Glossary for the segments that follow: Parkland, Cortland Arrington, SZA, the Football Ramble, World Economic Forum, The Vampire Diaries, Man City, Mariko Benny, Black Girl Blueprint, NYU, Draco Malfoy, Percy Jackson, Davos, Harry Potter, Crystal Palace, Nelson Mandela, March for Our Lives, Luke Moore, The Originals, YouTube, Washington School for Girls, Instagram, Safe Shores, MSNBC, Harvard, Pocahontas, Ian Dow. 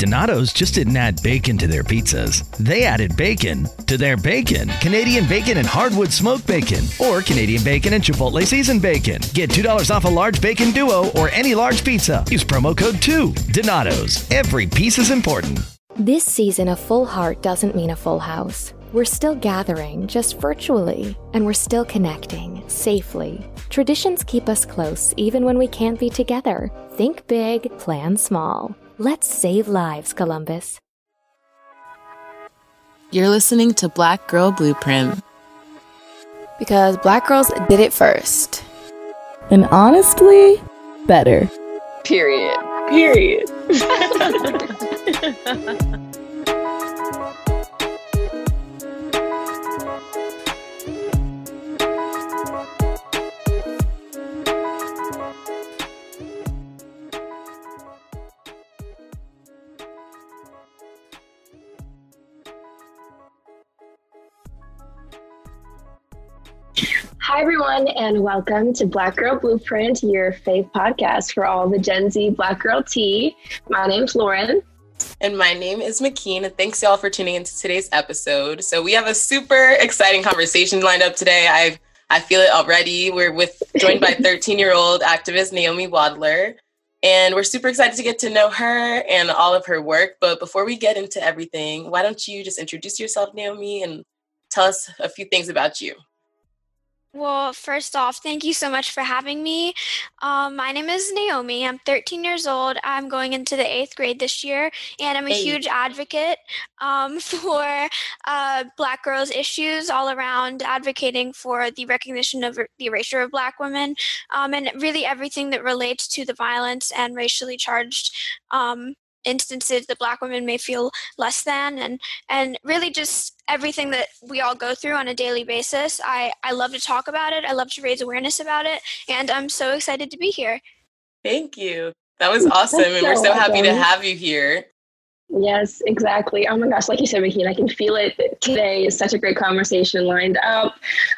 Donato's just didn't add bacon to their pizzas. They added bacon to their bacon. Canadian bacon and hardwood smoked bacon. Or Canadian bacon and Chipotle seasoned bacon. Get $2 off a large bacon duo or any large pizza. Use promo code 2. Donato's. Every piece is important. This season, a full heart doesn't mean a full house. We're still gathering, just virtually, and we're still connecting, safely. Traditions keep us close, even when we can't be together. Think big, plan small. Let's save lives, Columbus. You're listening to Black Girl Blueprint. Because Black girls did it first. And honestly, better. Period. Period. Hi, everyone, and welcome to Black Girl Blueprint, your fave podcast for all the Gen Z Black Girl tea. My name's Lauren. And my name is McKean, and thanks, y'all, for tuning into today's episode. So we have a super exciting conversation lined up today. I feel it already. We're joined by 13-year-old activist Naomi Wadler, and we're super excited to get to know her and all of her work. But before we get into everything, why don't you just introduce yourself, Naomi, and tell us a few things about you. Well, first off, thank you so much for having me. My name is Naomi. I'm 13 years old. I'm going into the 8th grade this year, and I'm a huge advocate for Black girls' issues all around, advocating for the recognition of the erasure of Black women, and really everything that relates to the violence and racially charged instances that Black women may feel less than, and really just everything that we all go through on a daily basis. I love to talk about it. I love to raise awareness about it. And I'm so excited to be here. Thank you. That was awesome. That's and we're so happy to have you here. Yes, exactly. Oh my gosh, like you said, Maheen, I can feel it today. Is such a great conversation lined up.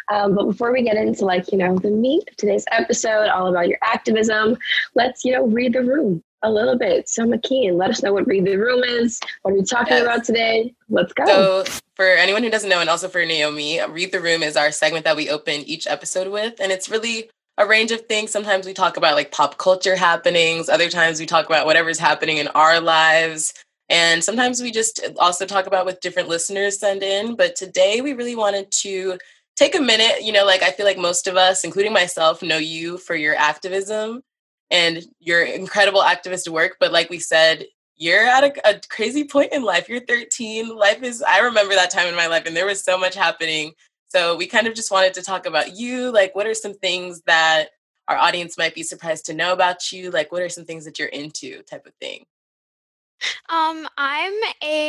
But before we get into the meat of today's episode, all about your activism, let's, read the room a little bit. So McKean, let us know what Read the Room is. What are we talking about today? Let's go. So for anyone who doesn't know, and also for Naomi, Read the Room is our segment that we open each episode with. And it's really a range of things. Sometimes we talk about pop culture happenings. Other times we talk about whatever's happening in our lives. And sometimes we just also talk about what different listeners send in. But today we really wanted to take a minute. I feel like most of us, including myself, know you for your activism and your incredible activist work. But like we said, you're at a crazy point in life. You're 13. I remember that time in my life, and there was so much happening. So we kind of just wanted to talk about you. What are some things that our audience might be surprised to know about you? What are some things that you're into, type of thing?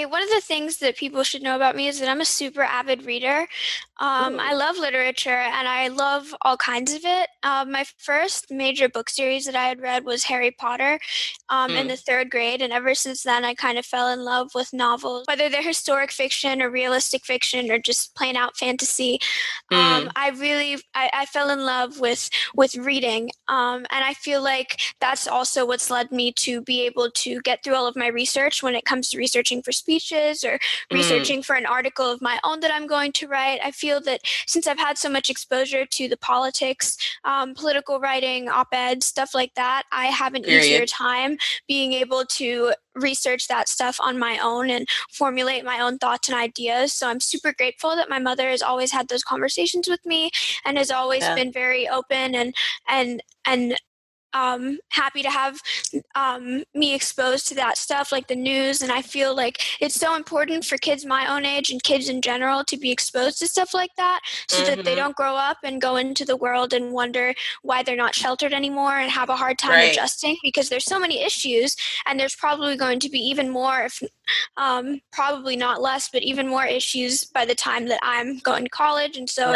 One of the things that people should know about me is that I'm a super avid reader. I love literature and I love all kinds of it. My first major book series that I had read was Harry Potter in the 3rd grade. And ever since then, I kind of fell in love with novels, whether they're historic fiction or realistic fiction or just plain out fantasy. I fell in love with reading. And I feel like that's also what's led me to be able to get through all of my research when it comes to researching for speeches or researching for an article of my own that I'm going to write. I feel that since I've had so much exposure to the politics, political writing, op-ed, stuff like that, I have an easier time being able to research that stuff on my own and formulate my own thoughts and ideas. So I'm super grateful that my mother has always had those conversations with me and has always been very open and happy to have me exposed to that stuff, like the news. And I feel like it's so important for kids my own age and kids in general to be exposed to stuff like that so that they don't grow up and go into the world and wonder why they're not sheltered anymore and have a hard time adjusting, because there's so many issues and there's probably going to be even more, if probably not less, but even more issues by the time that I'm going to college. And so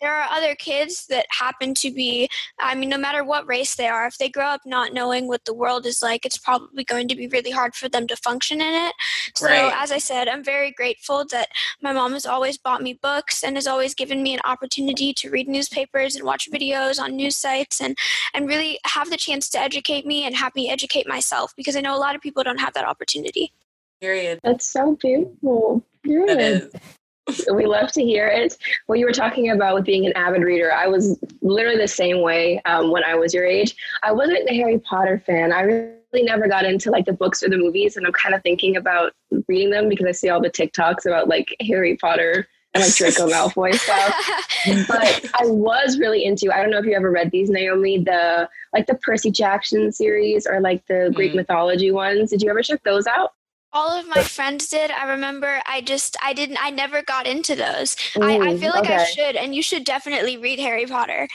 there are other kids that happen to be, no matter what race they are, if they grow up not knowing what the world is like, it's probably going to be really hard for them to function in it. So as I said, I'm very grateful that my mom has always bought me books and has always given me an opportunity to read newspapers and watch videos on news sites and really have the chance to educate me and have me educate myself, because I know a lot of people don't have that opportunity. Period. That's so beautiful. Good. We love to hear it. What you were talking about with being an avid reader, I was literally the same way when I was your age. I wasn't a Harry Potter fan. I really never got into like the books or the movies, and I'm kind of thinking about reading them because I see all the TikToks about like Harry Potter and like Draco Malfoy stuff. But I was really into, I don't know if you ever read these, Naomi, the Percy Jackson series or like the Greek mythology ones. Did you ever check those out? All of my friends did. I remember I never got into those. I feel like I should, and you should definitely read Harry Potter.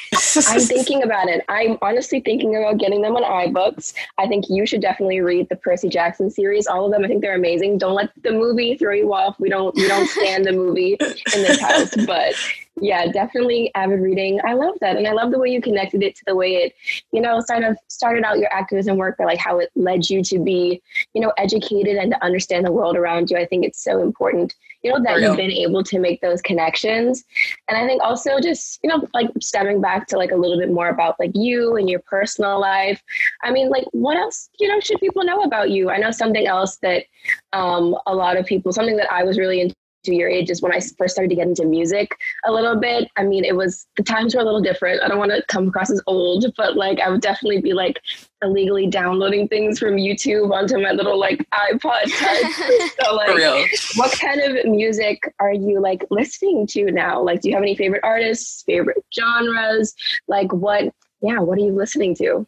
I'm thinking about it. I'm honestly thinking about getting them on iBooks. I think you should definitely read the Percy Jackson series. All of them, I think they're amazing. Don't let the movie throw you off. We don't stand the movie in this house, but yeah, definitely avid reading. I love that. And I love the way you connected it to the way it, you know, sort of started out your activism work, but like how it led you to be, you know, educated and to understand the world around you. I think it's so important, you know, that you've been able to make those connections. And I think also just, you know, like stepping back to like a little bit more about like you and your personal life. I mean, like what else, you know, should people know about you? I know something else that something that I was really into your age is when I first started to get into music a little bit. I mean, it was, the times were a little different. I don't want to come across as old, but like I would definitely be like illegally downloading things from YouTube onto my little like iPod type. So like, for real. What kind of music are you like listening to now? Like, do you have any favorite artists, favorite genres? Like what are you listening to?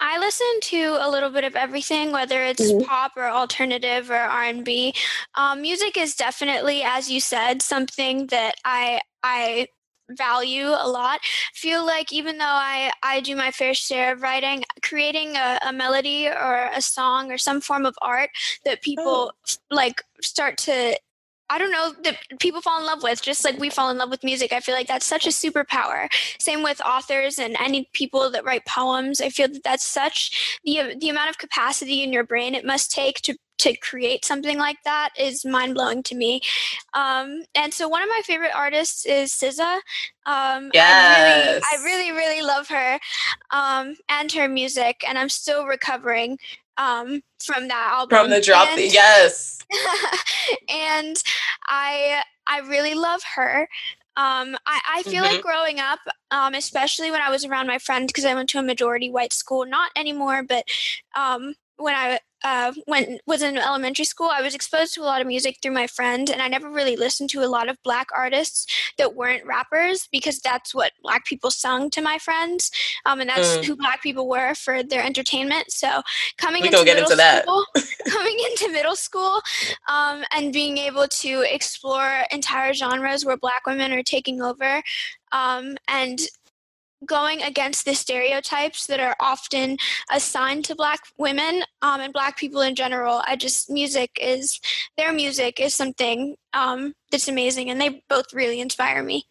I listen to a little bit of everything, whether it's pop or alternative or R&B. Music is definitely, as you said, something that I value a lot. Feel like even though I do my fair share of writing, creating a melody or a song or some form of art that people like start to, I don't know, that people fall in love with, just like we fall in love with music. I feel like that's such a superpower. Same with authors and any people that write poems. I feel that that's such the amount of capacity in your brain it must take to create something like that is mind-blowing to me. And so one of my favorite artists is SZA. Yes. I really love her and her music, and I'm still recovering from that album. From the drop, yes. And I really love her. I feel like growing up, especially when I was around my friends, because I went to a majority white school, not anymore, but when I was in elementary school, I was exposed to a lot of music through my friends, and I never really listened to a lot of Black artists that weren't rappers, because that's what Black people sung to my friends, and that's who Black people were for their entertainment. So coming into middle school, and being able to explore entire genres where Black women are taking over, and going against the stereotypes that are often assigned to Black women and Black people in general. Their music is something that's amazing, and they both really inspire me.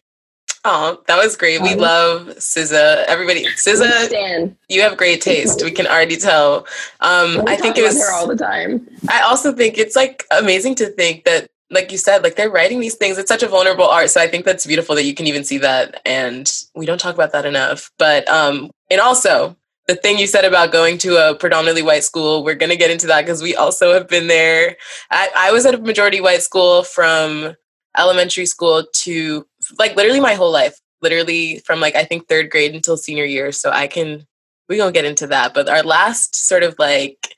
Oh, that was great. We love SZA. Everybody, SZA, you have great taste. We can already tell. I think it was her all the time. I also think it's like amazing to think that, like you said, like they're writing these things. It's such a vulnerable art. So I think that's beautiful that you can even see that. And we don't talk about that enough. But, and also the thing you said about going to a predominantly white school, we're going to get into that because we also have been there. I was at a majority white school from elementary school to like literally my whole life, literally from like, I think third grade until senior year. So we're going to get into that. But our last sort of like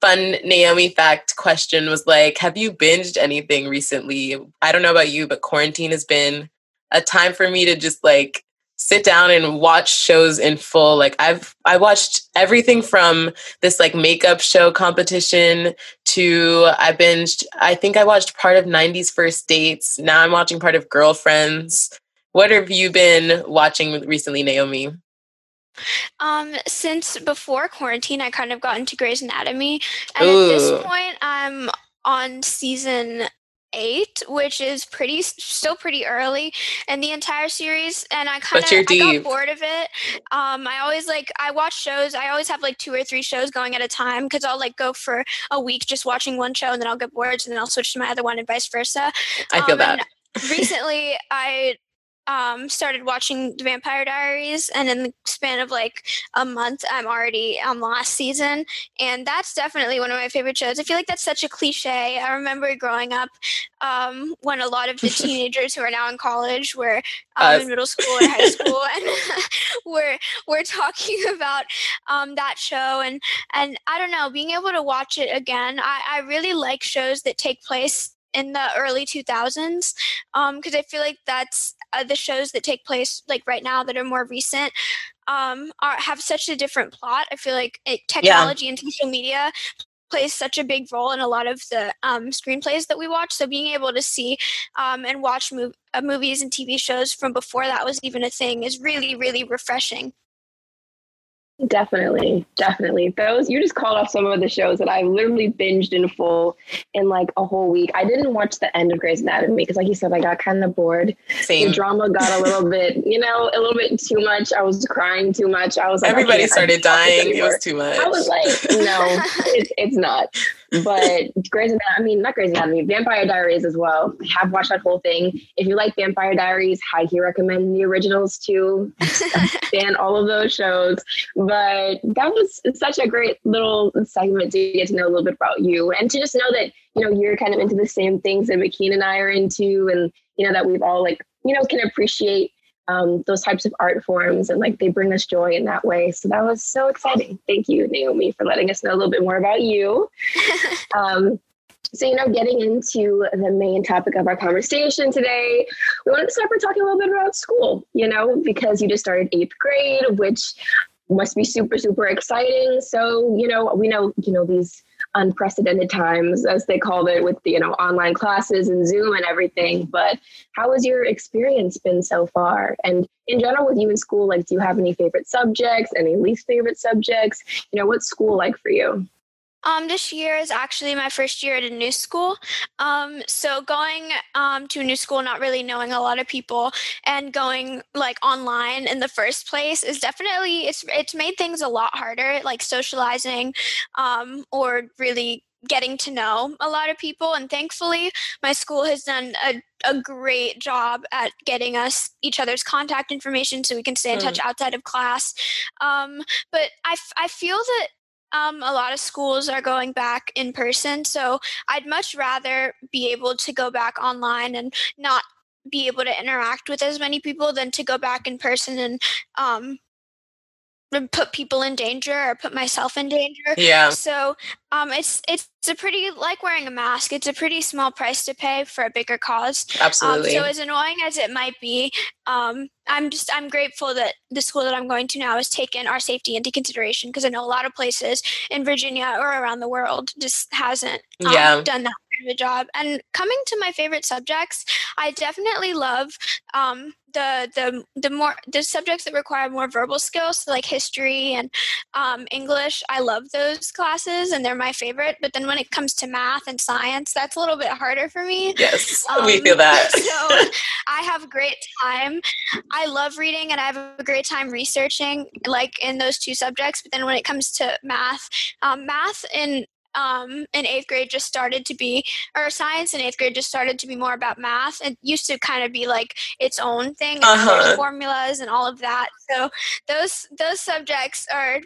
fun Naomi fact question was like, have you binged anything recently? I don't know about you, but quarantine has been a time for me to just like sit down and watch shows in full. Like I watched everything from this like makeup show competition to I think I watched part of 90s First Dates. Now I'm watching part of Girlfriends. What have you been watching recently, Naomi? Since before quarantine, I kind of got into Grey's Anatomy, and at this point, I'm on season 8, which is still pretty early in the entire series, and I got bored of it. I watch shows. I always have like 2 or 3 shows going at a time, because I'll like go for a week just watching one show, and then I'll get bored, and then I'll switch to my other one, and vice versa. I feel that. Recently, I started watching The Vampire Diaries, and in the span of like a month, I'm already on last season, and that's definitely one of my favorite shows. I feel like that's such a cliche. I remember growing up when a lot of the teenagers who are now in college were in middle school or high school, and we're talking about that show, and I don't know, being able to watch it again. I really like shows that take place in the early 2000s, because I feel like that's the shows that take place like right now that are more recent have such a different plot. I feel like technology and social media plays such a big role in a lot of the screenplays that we watch. So being able to see and watch movies and TV shows from before that was even a thing is really, really refreshing. Definitely. Those, you just called off some of the shows that I literally binged in full in like a whole week. I didn't watch the end of Grey's Anatomy because, like you said, I got kind of bored. Same. The drama got a little bit, a little bit too much. I was crying too much. I was like, everybody started dying. It was too much. I was like, no, it's not. But Vampire Diaries as well. I have watched that whole thing. If you like Vampire Diaries, highly recommend The Originals too. Fan all of those shows. But that was such a great little segment to get to know a little bit about you, and to just know that, you're kind of into the same things that McKean and I are into, and, that we've all can appreciate those types of art forms, and like they bring us joy in that way. So that was so exciting. Thank you, Naomi, for letting us know a little bit more about you. So, getting into the main topic of our conversation today, we wanted to start by talking a little bit about school, because you just started 8th grade, which must be super, super exciting. So, we know, these unprecedented times, as they called it, with the, online classes and Zoom and everything. But how has your experience been so far? And in general, with you in school, like, do you have any favorite subjects, any least favorite subjects? What's school like for you? This year is actually my first year at a new school. So going to a new school, not really knowing a lot of people, and going like online in the first place is definitely, it's made things a lot harder, like socializing or really getting to know a lot of people. And thankfully, my school has done a great job at getting us each other's contact information so we can stay in touch outside of class. But I feel that a lot of schools are going back in person, so I'd much rather be able to go back online and not be able to interact with as many people than to go back in person and put people in danger or put myself in danger. Yeah. So it's a pretty, like wearing a mask, it's a pretty small price to pay for a bigger cause. Absolutely. So as annoying as it might be, I'm grateful that the school that I'm going to now has taken our safety into consideration, because I know a lot of places in Virginia or around the world just hasn't done that kind of a job. And coming to my favorite subjects, I definitely love the subjects that require more verbal skills, so like history and English. I love those classes and they're my favorite. But then when it comes to math and science, that's a little bit harder for me. Yes, we feel that. So I have a great time. I love reading and I have a great time researching, like in those two subjects. But then when it comes to math, science in 8th grade just started to be more about math. It used to kind of be like its own thing, and there's formulas and all of that. So those subjects are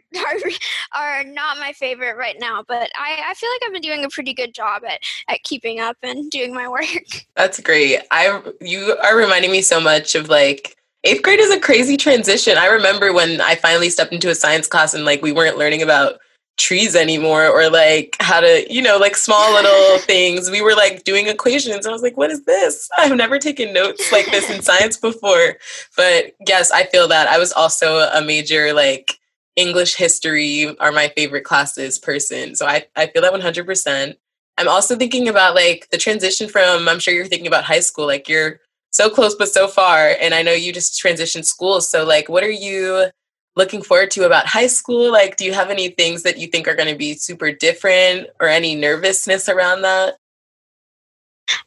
not my favorite right now, but I feel like I've been doing a pretty good job at keeping up and doing my work. That's great. You are reminding me so much of like, 8th grade is a crazy transition. I remember when I finally stepped into a science class and like we weren't learning about trees anymore, or like how to, like small little things. We were like doing equations. I was like, what is this? I've never taken notes like this in science before. But yes, I feel that. I was also a major, like English, history are my favorite classes person. So I feel that 100%. I'm also thinking about like the transition from, I'm sure you're thinking about high school, like you're so close, but so far. And I know you just transitioned schools. So like, what are you looking forward to about high school? Like, do you have any things that you think are going to be super different or any nervousness around that?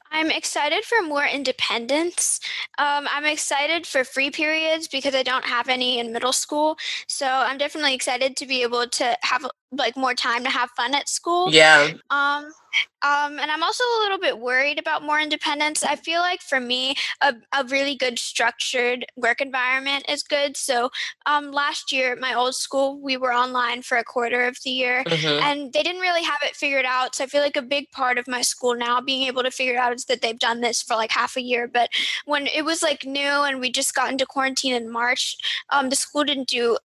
I'm excited for more independence. I'm excited for free periods because I don't have any in middle school. So I'm definitely excited to be able to have like more time to have fun at school. Yeah. And I'm also a little bit worried about more independence. I feel like for me, a really good structured work environment is good. So last year at my old school, we were online for a quarter of the year, mm-hmm. and they didn't really have it figured out. So I feel like a big part of my school now being able to figure it out is that they've done this for like half a year. But when it was like new and we just got into quarantine in March, the school didn't do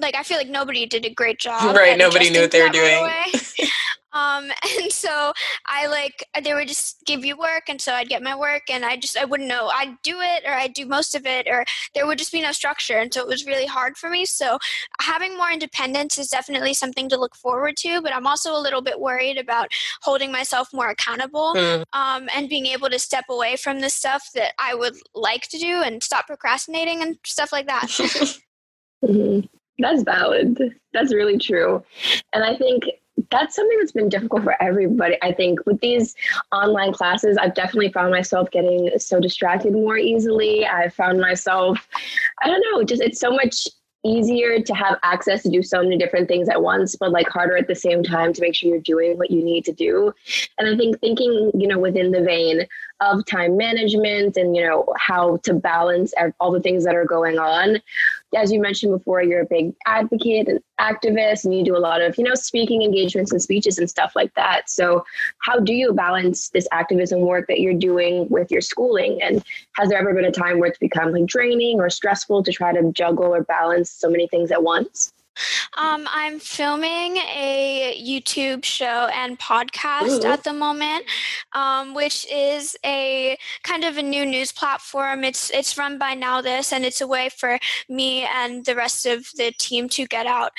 like, I feel like nobody did a great job. Right. Nobody knew what they were doing. And so I like, they would just give you work. And so I'd get my work and I wouldn't know. I'd do it or I'd do most of it, or there would just be no structure. And so it was really hard for me. So having more independence is definitely something to look forward to, but I'm also a little bit worried about holding myself more accountable, and being able to step away from the stuff that I would like to do and stop procrastinating and stuff like that. Mm-hmm. That's valid. That's really true. And I think that's something that's been difficult for everybody. I think with these online classes, I've definitely found myself getting so distracted more easily. I found myself, I don't know, just it's so much easier to have access to do so many different things at once, but like harder at the same time to make sure you're doing what you need to do. And I think thinking, you know, within the vein of time management and, you know, how to balance all the things that are going on. As you mentioned before, you're a big advocate and activist, and you do a lot of, you know, speaking engagements and speeches and stuff like that. So how do you balance this activism work that you're doing with your schooling? And has there ever been a time where it's become like draining or stressful to try to juggle or balance so many things at once? I'm filming a YouTube show and podcast at the moment, which is a kind of a new news platform. It's run by NowThis, and it's a way for me and the rest of the team to get out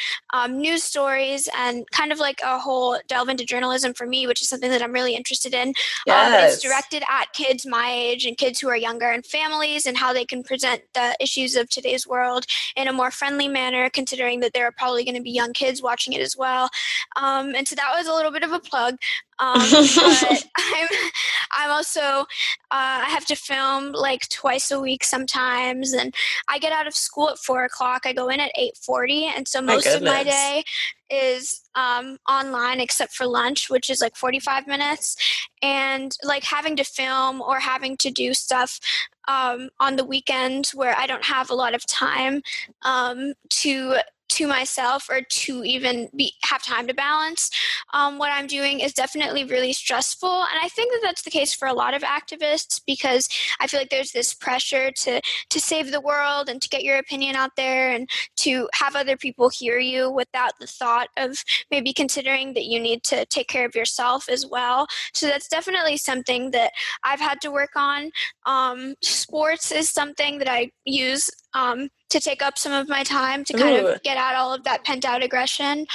news stories and kind of like a whole delve into journalism for me, which is something that I'm really interested in. Yes. It's directed at kids my age and kids who are younger and families and how they can present the issues of today's world in a more friendly manner, considering that there are probably going to be young kids watching it as well. And so that was a little bit of a plug. But I'm also, I have to film like twice a week sometimes. And I get out of school at 4:00. I go in at 8:40. And so most of my day is online except for lunch, which is like 45 minutes. And like having to film or having to do stuff on the weekends where I don't have a lot of time to myself or to even have time to balance what I'm doing is definitely really stressful. And I think that that's the case for a lot of activists, because I feel like there's this pressure to save the world and to get your opinion out there and to have other people hear you without the thought of maybe considering that you need to take care of yourself as well. So that's definitely something that I've had to work on. Sports is something that I use to take up some of my time to kind of get out all of that pent out aggression.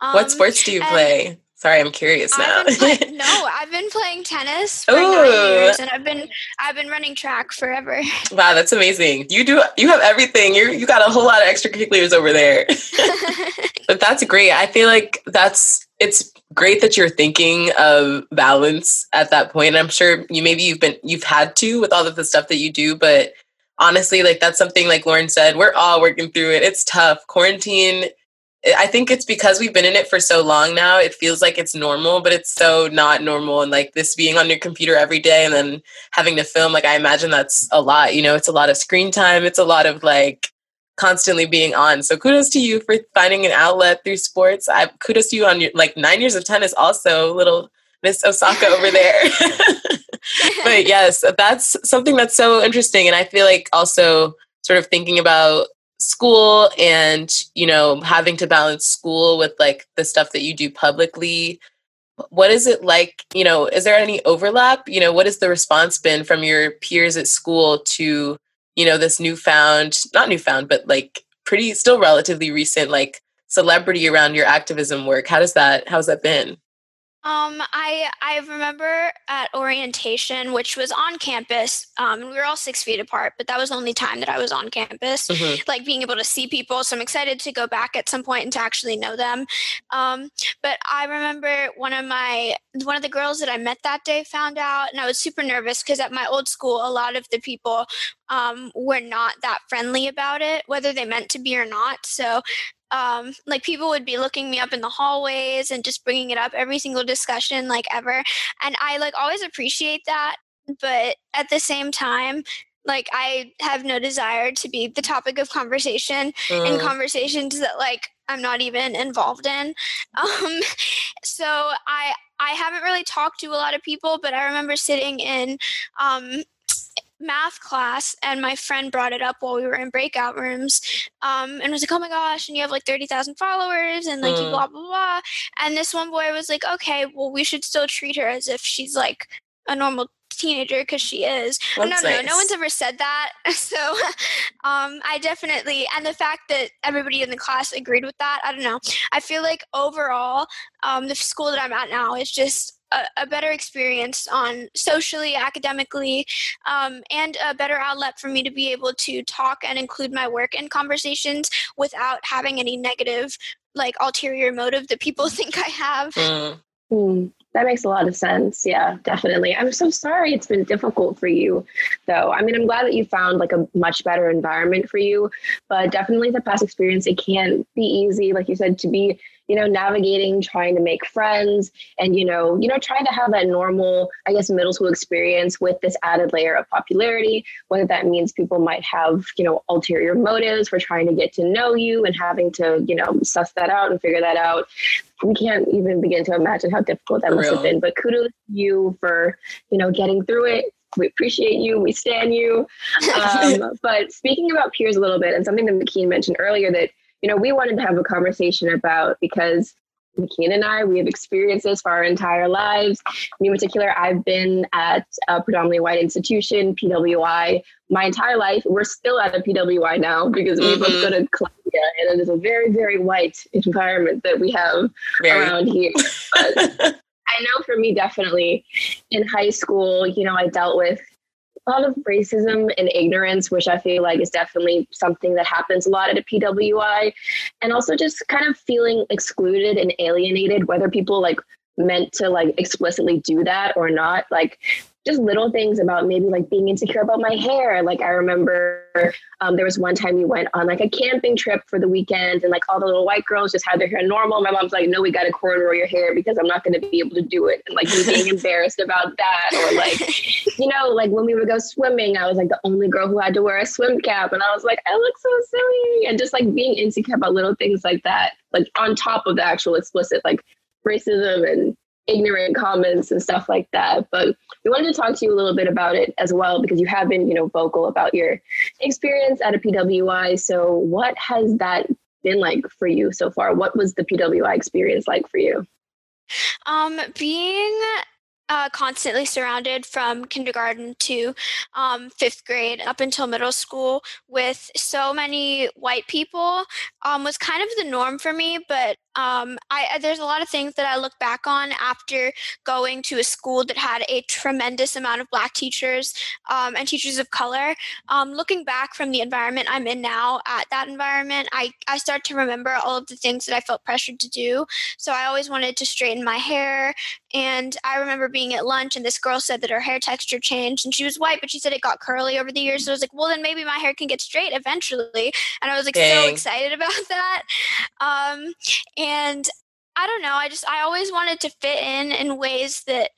What sports do you play? Sorry, I'm curious now. I've been playing tennis for 9 years, and I've been running track forever. Wow, that's amazing. You have everything. You got a whole lot of extracurriculars over there. But that's great. I feel like it's great that you're thinking of balance at that point. I'm sure you've had to with all of the stuff that you do, but honestly, like that's something like Lauren said, we're all working through it. It's tough. Quarantine, I think it's because we've been in it for so long now, it feels like it's normal, but it's so not normal. And like this being on your computer every day and then having to film, like I imagine that's a lot, you know, it's a lot of screen time. It's a lot of like constantly being on. So kudos to you for finding an outlet through sports. Kudos to you on your like 9 years of tennis also, little Miss Osaka over there. But yes, that's something that's so interesting. And I feel like also sort of thinking about school and, you know, having to balance school with like the stuff that you do publicly. What is it like, you know, is there any overlap? You know, what has the response been from your peers at school to, you know, this not newfound, but like pretty still relatively recent, like celebrity around your activism work? How's that been? I remember at orientation, which was on campus, and we were all 6 feet apart, but that was the only time that I was on campus, mm-hmm. like being able to see people. So I'm excited to go back at some point and to actually know them. But I remember one of the girls that I met that day found out, and I was super nervous because at my old school, a lot of the people were not that friendly about it, whether they meant to be or not. So like people would be looking me up in the hallways and just bringing it up every single discussion like ever. And I like always appreciate that. But at the same time, like I have no desire to be the topic of conversation in conversations that like I'm not even involved in. So I haven't really talked to a lot of people, but I remember sitting in math class and my friend brought it up while we were in breakout rooms and was like, oh my gosh, and you have like 30,000 followers and like you blah, blah, blah. And this one boy was like, okay, well, we should still treat her as if she's like a normal teenager because she is. No one's ever said that. So I definitely, and the fact that everybody in the class agreed with that, I don't know. I feel like overall the school that I'm at now is just a better experience on socially, academically, and a better outlet for me to be able to talk and include my work in conversations without having any negative, like ulterior motive that people think I have. That makes a lot of sense. Yeah, definitely. I'm so sorry it's been difficult for you, though. I mean, I'm glad that you found like a much better environment for you, but definitely the past experience, it can't be easy, like you said, to be, you know, navigating, trying to make friends and, you know, trying to have that normal, I guess, middle school experience with this added layer of popularity, whether that means people might have, you know, ulterior motives for trying to get to know you and having to, you know, suss that out and figure that out. We can't even begin to imagine how difficult that must have been, but kudos to you for, you know, getting through it. We appreciate you. We stand you. But speaking about peers a little bit, and something that McKean mentioned earlier that, you know, we wanted to have a conversation about, because McKean and I, we have experienced this for our entire lives. Me in particular, I've been at a predominantly white institution, PWI, my entire life. We're still at a PWI now because we both go to Columbia, and it is a very, very white environment that we have around here. But I know for me, definitely in high school, you know, I dealt with a lot of racism and ignorance, which I feel like is definitely something that happens a lot at a PWI, and also just kind of feeling excluded and alienated, whether people like meant to like explicitly do that or not, like just little things about maybe like being insecure about my hair. Like I remember there was one time we went on like a camping trip for the weekend and like all the little white girls just had their hair normal. My mom's like, no, we got to cornrow your hair because I'm not going to be able to do it. And like me being embarrassed about that, or like, you know, like when we would go swimming, I was like the only girl who had to wear a swim cap. And I was like, I look so silly. And just like being insecure about little things like that, like on top of the actual explicit, like racism and ignorant comments and stuff like that. But we wanted to talk to you a little bit about it as well, because you have been, you know, vocal about your experience at a PWI. So what has that been like for you so far? What was the PWI experience like for you? Being constantly surrounded from kindergarten to fifth grade up until middle school with so many white people was kind of the norm for me, but there's a lot of things that I look back on after going to a school that had a tremendous amount of Black teachers and teachers of color. Looking back from the environment I'm in now at that environment, I start to remember all of the things that I felt pressured to do. So I always wanted to straighten my hair. And I remember being at lunch and this girl said that her hair texture changed and she was white, but she said it got curly over the years. So I was like, well, then maybe my hair can get straight eventually. And I was like so excited about that. And I don't know, I always wanted to fit in ways that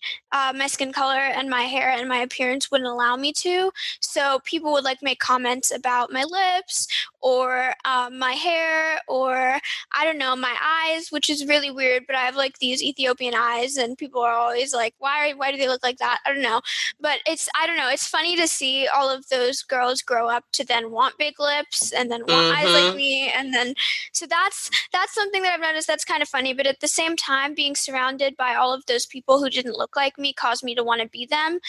my skin color and my hair and my appearance wouldn't allow me to. So people would like make comments about my lips or my hair or I don't know, my eyes, which is really weird, but I have like these Ethiopian eyes and people are always like, why do they look like that? I don't know. But it's funny to see all of those girls grow up to then want big lips and then want eyes like me. And then, so that's something that I've noticed that's kind of funny, but at the same time, being surrounded by all of those people who didn't look like me caused me to want to be them.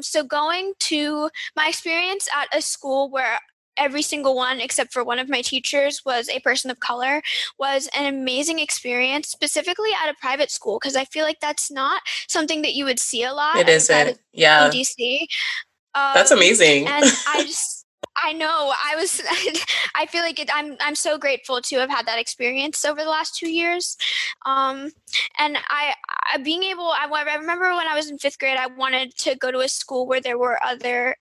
So going to my experience at a school where every single one, except for one of my teachers, was a person of color, was an amazing experience, specifically at a private school, because I feel like that's not something that you would see a lot. It isn't. Yeah. In DC. That's amazing. And I know. I feel like I'm so grateful to have had that experience over the last 2 years. And I remember when I was in fifth grade, I wanted to go to a school where there were other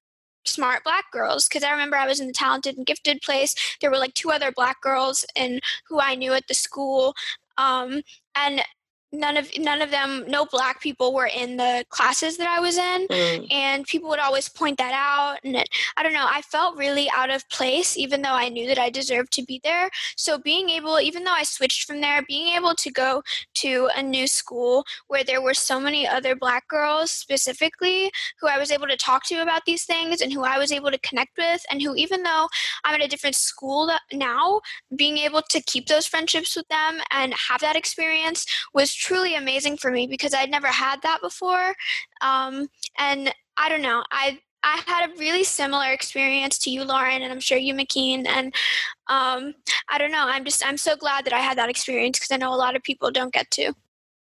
smart Black girls, because I remember I was in the talented and gifted place. There were like two other Black girls and who I knew at the school, and none of them, no Black people were in the classes that I was in, and people would always point that out, and I don't know, I felt really out of place, even though I knew that I deserved to be there. So being able, even though I switched from there, being able to go to a new school where there were so many other Black girls specifically, who I was able to talk to about these things, and who I was able to connect with, and who, even though I'm at a different school now, being able to keep those friendships with them and have that experience was truly amazing for me, because I'd never had that before. And I don't know, I had a really similar experience to you, Lauren, and I'm sure you, McKean, and I don't know, I'm so glad that I had that experience, because I know a lot of people don't get to.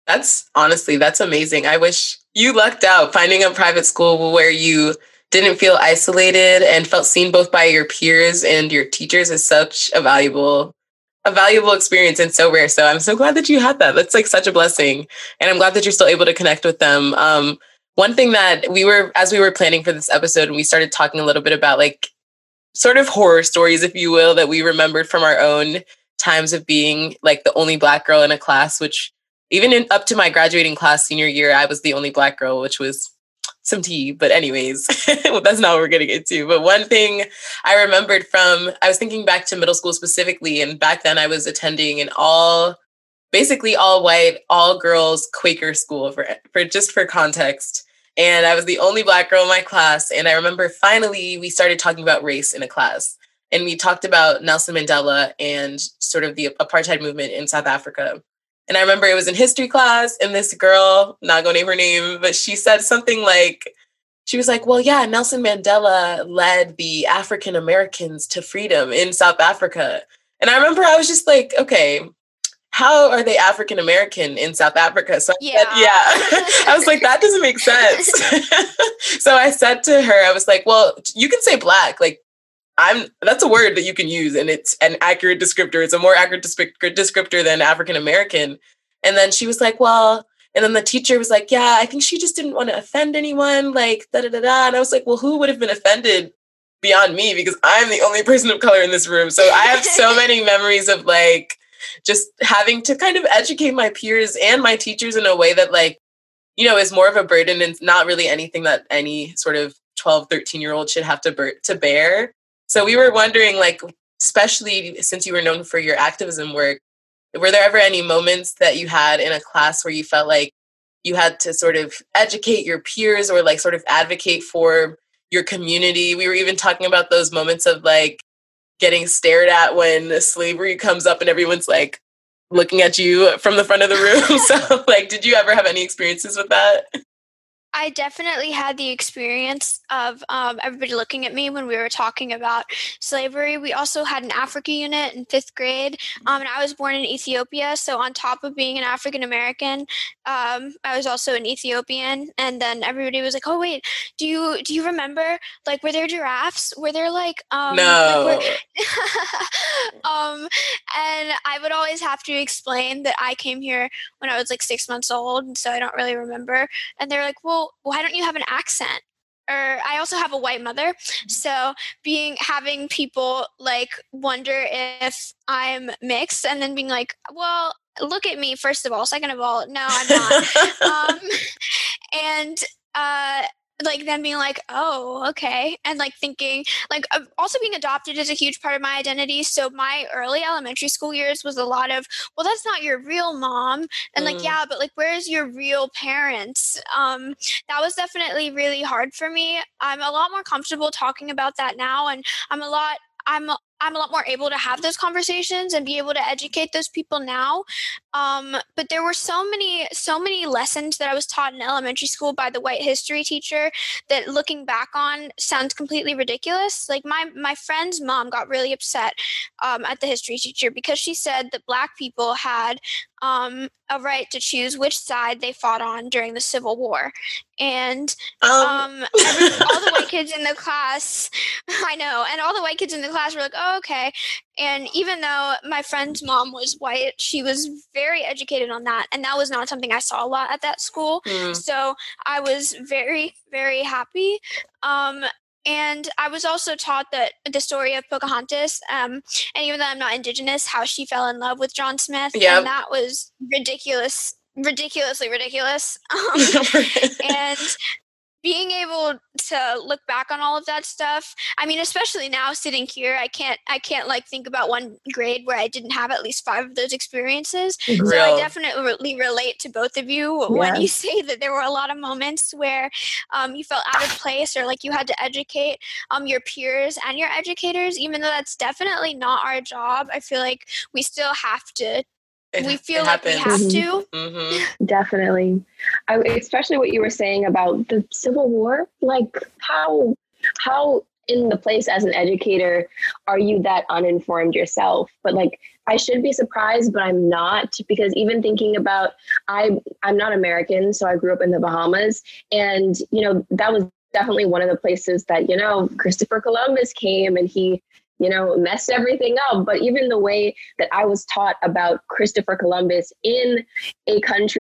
That's amazing. I wish you lucked out finding a private school where you didn't feel isolated and felt seen both by your peers and your teachers. Is such a valuable experience and so rare. So I'm so glad that you had that. That's like such a blessing. And I'm glad that you're still able to connect with them. One thing that as we were planning for this episode, and we started talking a little bit about like sort of horror stories, if you will, that we remembered from our own times of being like the only Black girl in a class, which even up to my graduating class senior year, I was the only Black girl, which was some tea, but anyways, well, that's not what we're going to get to. But one thing I remembered I was thinking back to middle school specifically, and back then I was attending an all white, all girls Quaker school for context. And I was the only Black girl in my class. And I remember finally we started talking about race in a class, and we talked about Nelson Mandela and sort of the apartheid movement in South Africa. And I remember it was in history class, and this girl, not going to name her name, but she said something like, she was like, well, yeah, Nelson Mandela led the African Americans to freedom in South Africa. And I remember I was just like, okay, how are they African American in South Africa? So I said, yeah. I was like, that doesn't make sense. So I said to her, I was like, well, you can say Black, like, that's a word that you can use, and it's an accurate descriptor. It's a more accurate descriptor than African-American. And then she was like, well, and then the teacher was like, yeah, I think she just didn't want to offend anyone, like, da-da-da-da. And I was like, well, who would have been offended beyond me? Because I'm the only person of color in this room. So I have so many memories of, like, just having to kind of educate my peers and my teachers in a way that, like, you know, is more of a burden and not really anything that any sort of 12, 13-year-old should have to bear. So we were wondering, like, especially since you were known for your activism work, were there ever any moments that you had in a class where you felt like you had to sort of educate your peers or, like, sort of advocate for your community? We were even talking about those moments of, like, getting stared at when slavery comes up and everyone's, like, looking at you from the front of the room. So, like, did you ever have any experiences with that? I definitely had the experience of everybody looking at me when we were talking about slavery. We also had an Africa unit in fifth grade, and I was born in Ethiopia. So on top of being an African-American, I was also an Ethiopian. And then everybody was like, oh, wait, do you remember, like, were there giraffes? Were there, like... no. Like, and I would always have to explain that I came here when I was, like, 6 months old, and so I don't really remember. And they're like, well, why don't you have an accent? Or I also have a white mother, so having people like wonder if I'm mixed, and then being like, well, look at me first of all, second of all, no, I'm not. Like then being like, oh, okay. And like thinking like also being adopted is a huge part of my identity. So my early elementary school years was a lot of, well, that's not your real mom. And like, yeah, but like, where's your real parents? That was definitely really hard for me. I'm a lot more comfortable talking about that now. And I'm a lot more able to have those conversations and be able to educate those people now. But there were so many lessons that I was taught in elementary school by the white history teacher that looking back on sounds completely ridiculous. Like my friend's mom got really upset at the history teacher because she said that Black people had a right to choose which side they fought on during the Civil War. And all the white kids in the class, I know, and all the white kids in the class were like, oh, okay. And even though my friend's mom was white, she was very educated on that. And that was not something I saw a lot at that school. So I was very, very happy. And I was also taught that the story of Pocahontas, and even though I'm not Indigenous, how she fell in love with John Smith. Yep. And that was ridiculously ridiculous. And being able to look back on all of that stuff, I mean, especially now sitting here, I can't like think about one grade where I didn't have at least 5 of those experiences. Real. So I definitely relate to both of you when you say that there were a lot of moments where you felt out of place, or like you had to educate your peers and your educators, even though that's definitely not our job. I feel like we still have to. We feel like we have to. Mm-hmm. Definitely. Especially what you were saying about the Civil War. Like, how in the place as an educator are you that uninformed yourself? But, like, I should be surprised, but I'm not. Because even thinking about, I'm not American, so I grew up in the Bahamas. And, you know, that was definitely one of the places that, you know, Christopher Columbus came and he, you know, messed everything up. But even the way that I was taught about Christopher Columbus in a country.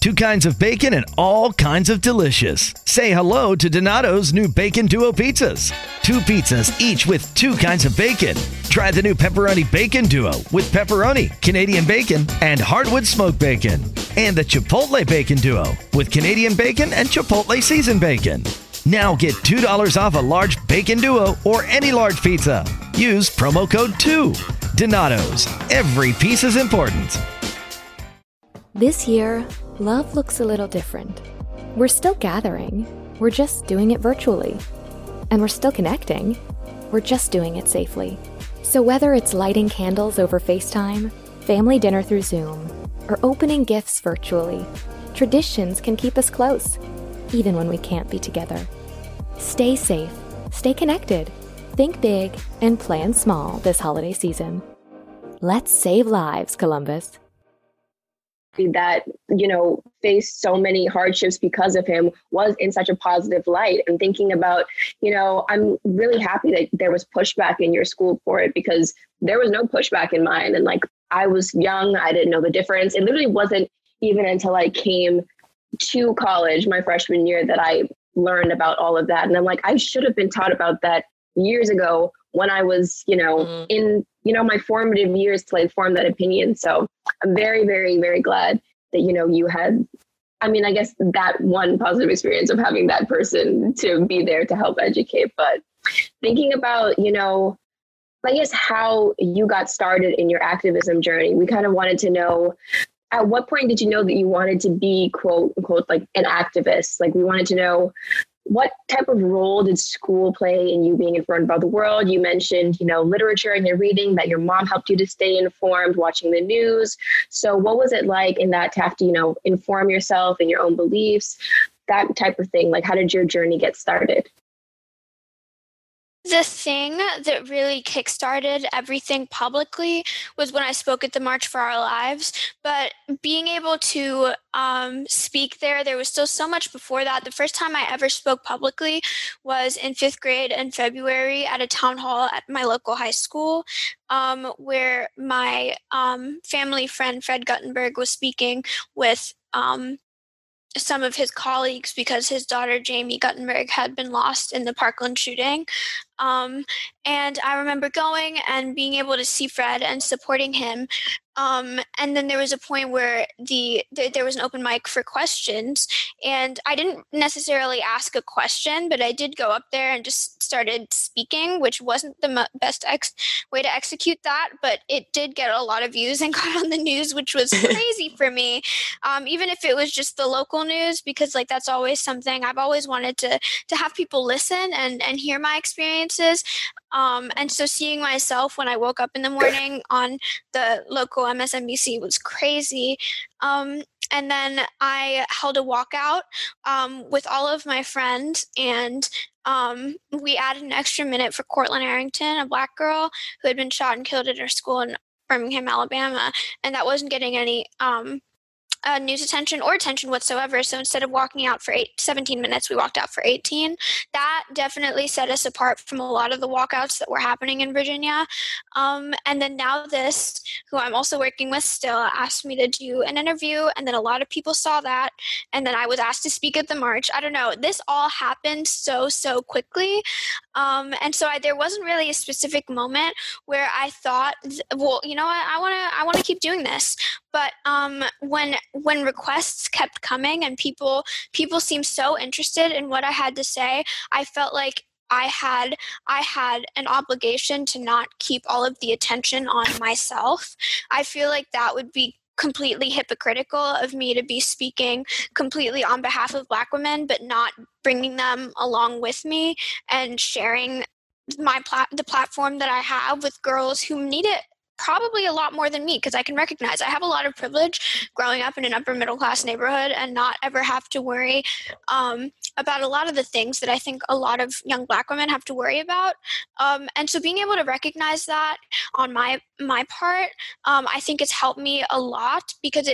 2 kinds of bacon and all kinds of delicious. Say hello to Donato's new Bacon Duo pizzas. 2 pizzas, each with 2 kinds of bacon. Try the new Pepperoni Bacon Duo with pepperoni, Canadian bacon, and hardwood smoked bacon. And the Chipotle Bacon Duo with Canadian bacon and Chipotle seasoned bacon. Now get $2 off a large Bacon Duo or any large pizza. Use promo code 2. Donato's. Every piece is important. This year, love looks a little different. We're still gathering. We're just doing it virtually. And we're still connecting. We're just doing it safely. So whether it's lighting candles over FaceTime, family dinner through Zoom, or opening gifts virtually, traditions can keep us close, even when we can't be together. Stay safe, stay connected, think big, and plan small this holiday season. Let's save lives, Columbus. That, you know, faced so many hardships because of him was in such a positive light. And thinking about, you know, I'm really happy that there was pushback in your school for it, because there was no pushback in mine. And like, I was young, I didn't know the difference. It literally wasn't even until I came to college my freshman year that I learned about all of that. And I'm like, I should have been taught about that years ago when I was, you know, in, you know, my formative years to like form that opinion. So I'm very, very, very glad that, you know, you had, I mean, I guess that one positive experience of having that person to be there to help educate. But thinking about, you know, I guess how you got started in your activism journey, we kind of wanted to know, at what point did you know that you wanted to be, quote unquote, like an activist? Like, we wanted to know, what type of role did school play in you being informed about the world? You mentioned, you know, literature and your reading, that your mom helped you to stay informed, watching the news. So what was it like in that to have to, you know, inform yourself and your own beliefs, that type of thing? Like, how did your journey get started? The thing that really kickstarted everything publicly was when I spoke at the March for Our Lives. But being able to speak there was still so much before that. The first time I ever spoke publicly was in 5th grade in February at a town hall at my local high school, where my family friend Fred Guttenberg was speaking with some of his colleagues, because his daughter Jamie Guttenberg had been lost in the Parkland shooting. And I remember going and being able to see Fred and supporting him. And then there was a point where there was an open mic for questions, and I didn't necessarily ask a question, but I did go up there and just started speaking, which wasn't the best way to execute that, but it did get a lot of views and got on the news, which was crazy for me. Even if it was just the local news, because like, that's always something I've always wanted to have people listen and hear my experiences. And so seeing myself when I woke up in the morning on the local MSNBC was crazy. And then I held a walkout with all of my friends, and we added an extra minute for Cortland Arrington, a Black girl who had been shot and killed at her school in Birmingham, Alabama. And that wasn't getting any new to tension or tension whatsoever. So instead of walking out for 17 minutes, we walked out for 18. That definitely set us apart from a lot of the walkouts that were happening in Virginia. And then NowThis, who I'm also working with still, asked me to do an interview. And then a lot of people saw that. And then I was asked to speak at the march. I don't know. This all happened so quickly. And so there wasn't really a specific moment where I thought, well, you know what, I want to keep doing this. But when requests kept coming and people seemed so interested in what I had to say, I felt like I had an obligation to not keep all of the attention on myself. I feel like that would be completely hypocritical of me to be speaking completely on behalf of Black women, but not bringing them along with me and sharing the platform that I have with girls who need it probably a lot more than me, because I can recognize I have a lot of privilege growing up in an upper middle class neighborhood and not ever have to worry about a lot of the things that I think a lot of young Black women have to worry about. And so being able to recognize that on my part, I think it's helped me a lot, because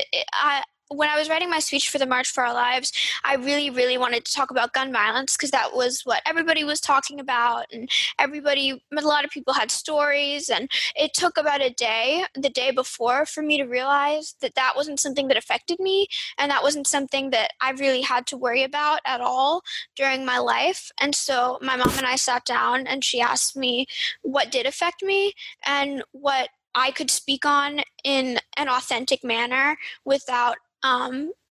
when I was writing my speech for the March for Our Lives, I really, really wanted to talk about gun violence, because that was what everybody was talking about, and a lot of people had stories, and it took about the day before, for me to realize that that wasn't something that affected me, and that wasn't something that I really had to worry about at all during my life. And so my mom and I sat down, and she asked me what did affect me, and what I could speak on in an authentic manner without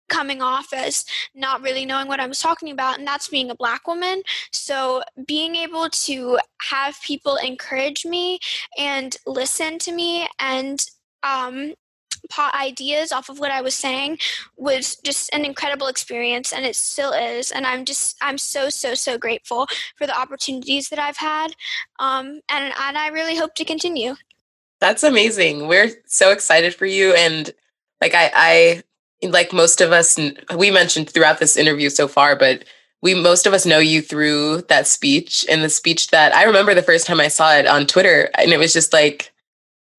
coming off as not really knowing what I was talking about, and that's being a Black woman. So being able to have people encourage me and listen to me and pot ideas off of what I was saying was just an incredible experience, and it still is. And I'm so grateful for the opportunities that I've had, and I really hope to continue. That's amazing. We're so excited for you, and like I like most of us, we mentioned throughout this interview so far, but most of us know you through that speech, and the speech that I remember the first time I saw it on Twitter, and it was just like,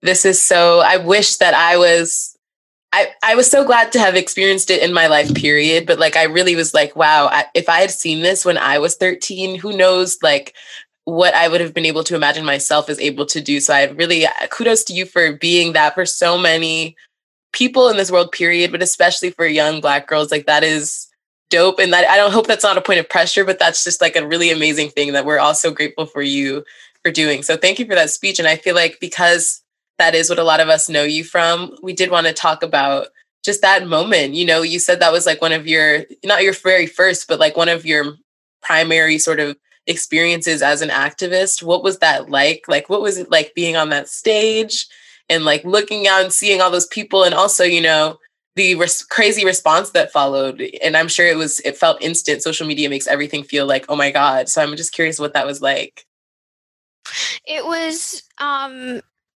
this is so, I wish that I was so glad to have experienced it in my life, period. But like, I really was like, wow, if I had seen this when I was 13, who knows, like what I would have been able to imagine myself as able to do. So I really, kudos to you for being that for so many people in this world, period, but especially for young Black girls. Like, that is dope. And that, I don't hope that's not a point of pressure, but that's just like a really amazing thing that we're all so grateful for you for doing. So thank you for that speech. And I feel like because that is what a lot of us know you from, we did want to talk about just that moment. You know, you said that was like one of your, not your very first, but like one of your primary sort of experiences as an activist. What was that like? Like, what was it like being on that stage and like looking out and seeing all those people, and also, you know, the crazy response that followed? And I'm sure it felt instant. Social media makes everything feel like, oh my God. So I'm just curious what that was like. It was,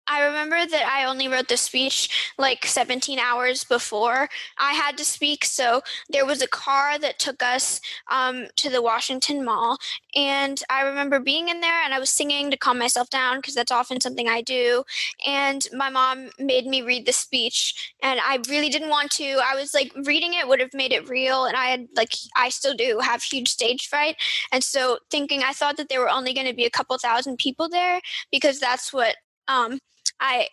I remember that I only wrote the speech like 17 hours before I had to speak. So there was a car that took us to the Washington Mall. And I remember being in there, and I was singing to calm myself down, because that's often something I do. And my mom made me read the speech, and I really didn't want to. I was like, reading it would have made it real. And I still do have huge stage fright. And so I thought that there were only going to be a couple thousand people there, because that's what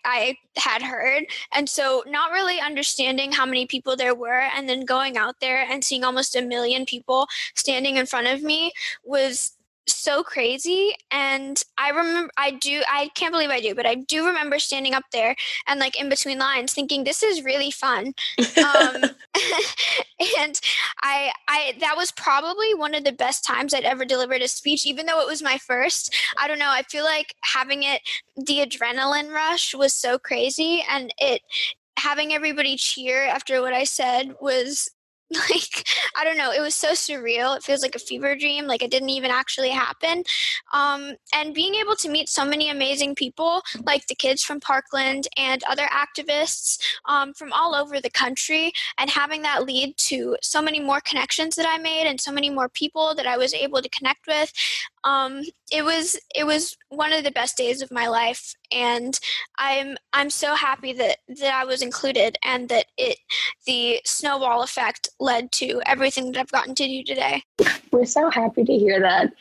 I had heard. And so not really understanding how many people there were, and then going out there and seeing almost 1 million people standing in front of me was so crazy. And I do remember standing up there and like in between lines thinking, this is really fun. And I that was probably one of the best times I'd ever delivered a speech, even though it was my first. I don't know, I feel like the adrenaline rush was so crazy, and having everybody cheer after what I said was like, I don't know, it was so surreal. It feels like a fever dream, like it didn't even actually happen. And being able to meet so many amazing people, like the kids from Parkland and other activists from all over the country, and having that lead to so many more connections that I made and so many more people that I was able to connect with. It was one of the best days of my life, and I'm so happy that I was included, and that the snowball effect led to everything that I've gotten to do today. We're so happy to hear that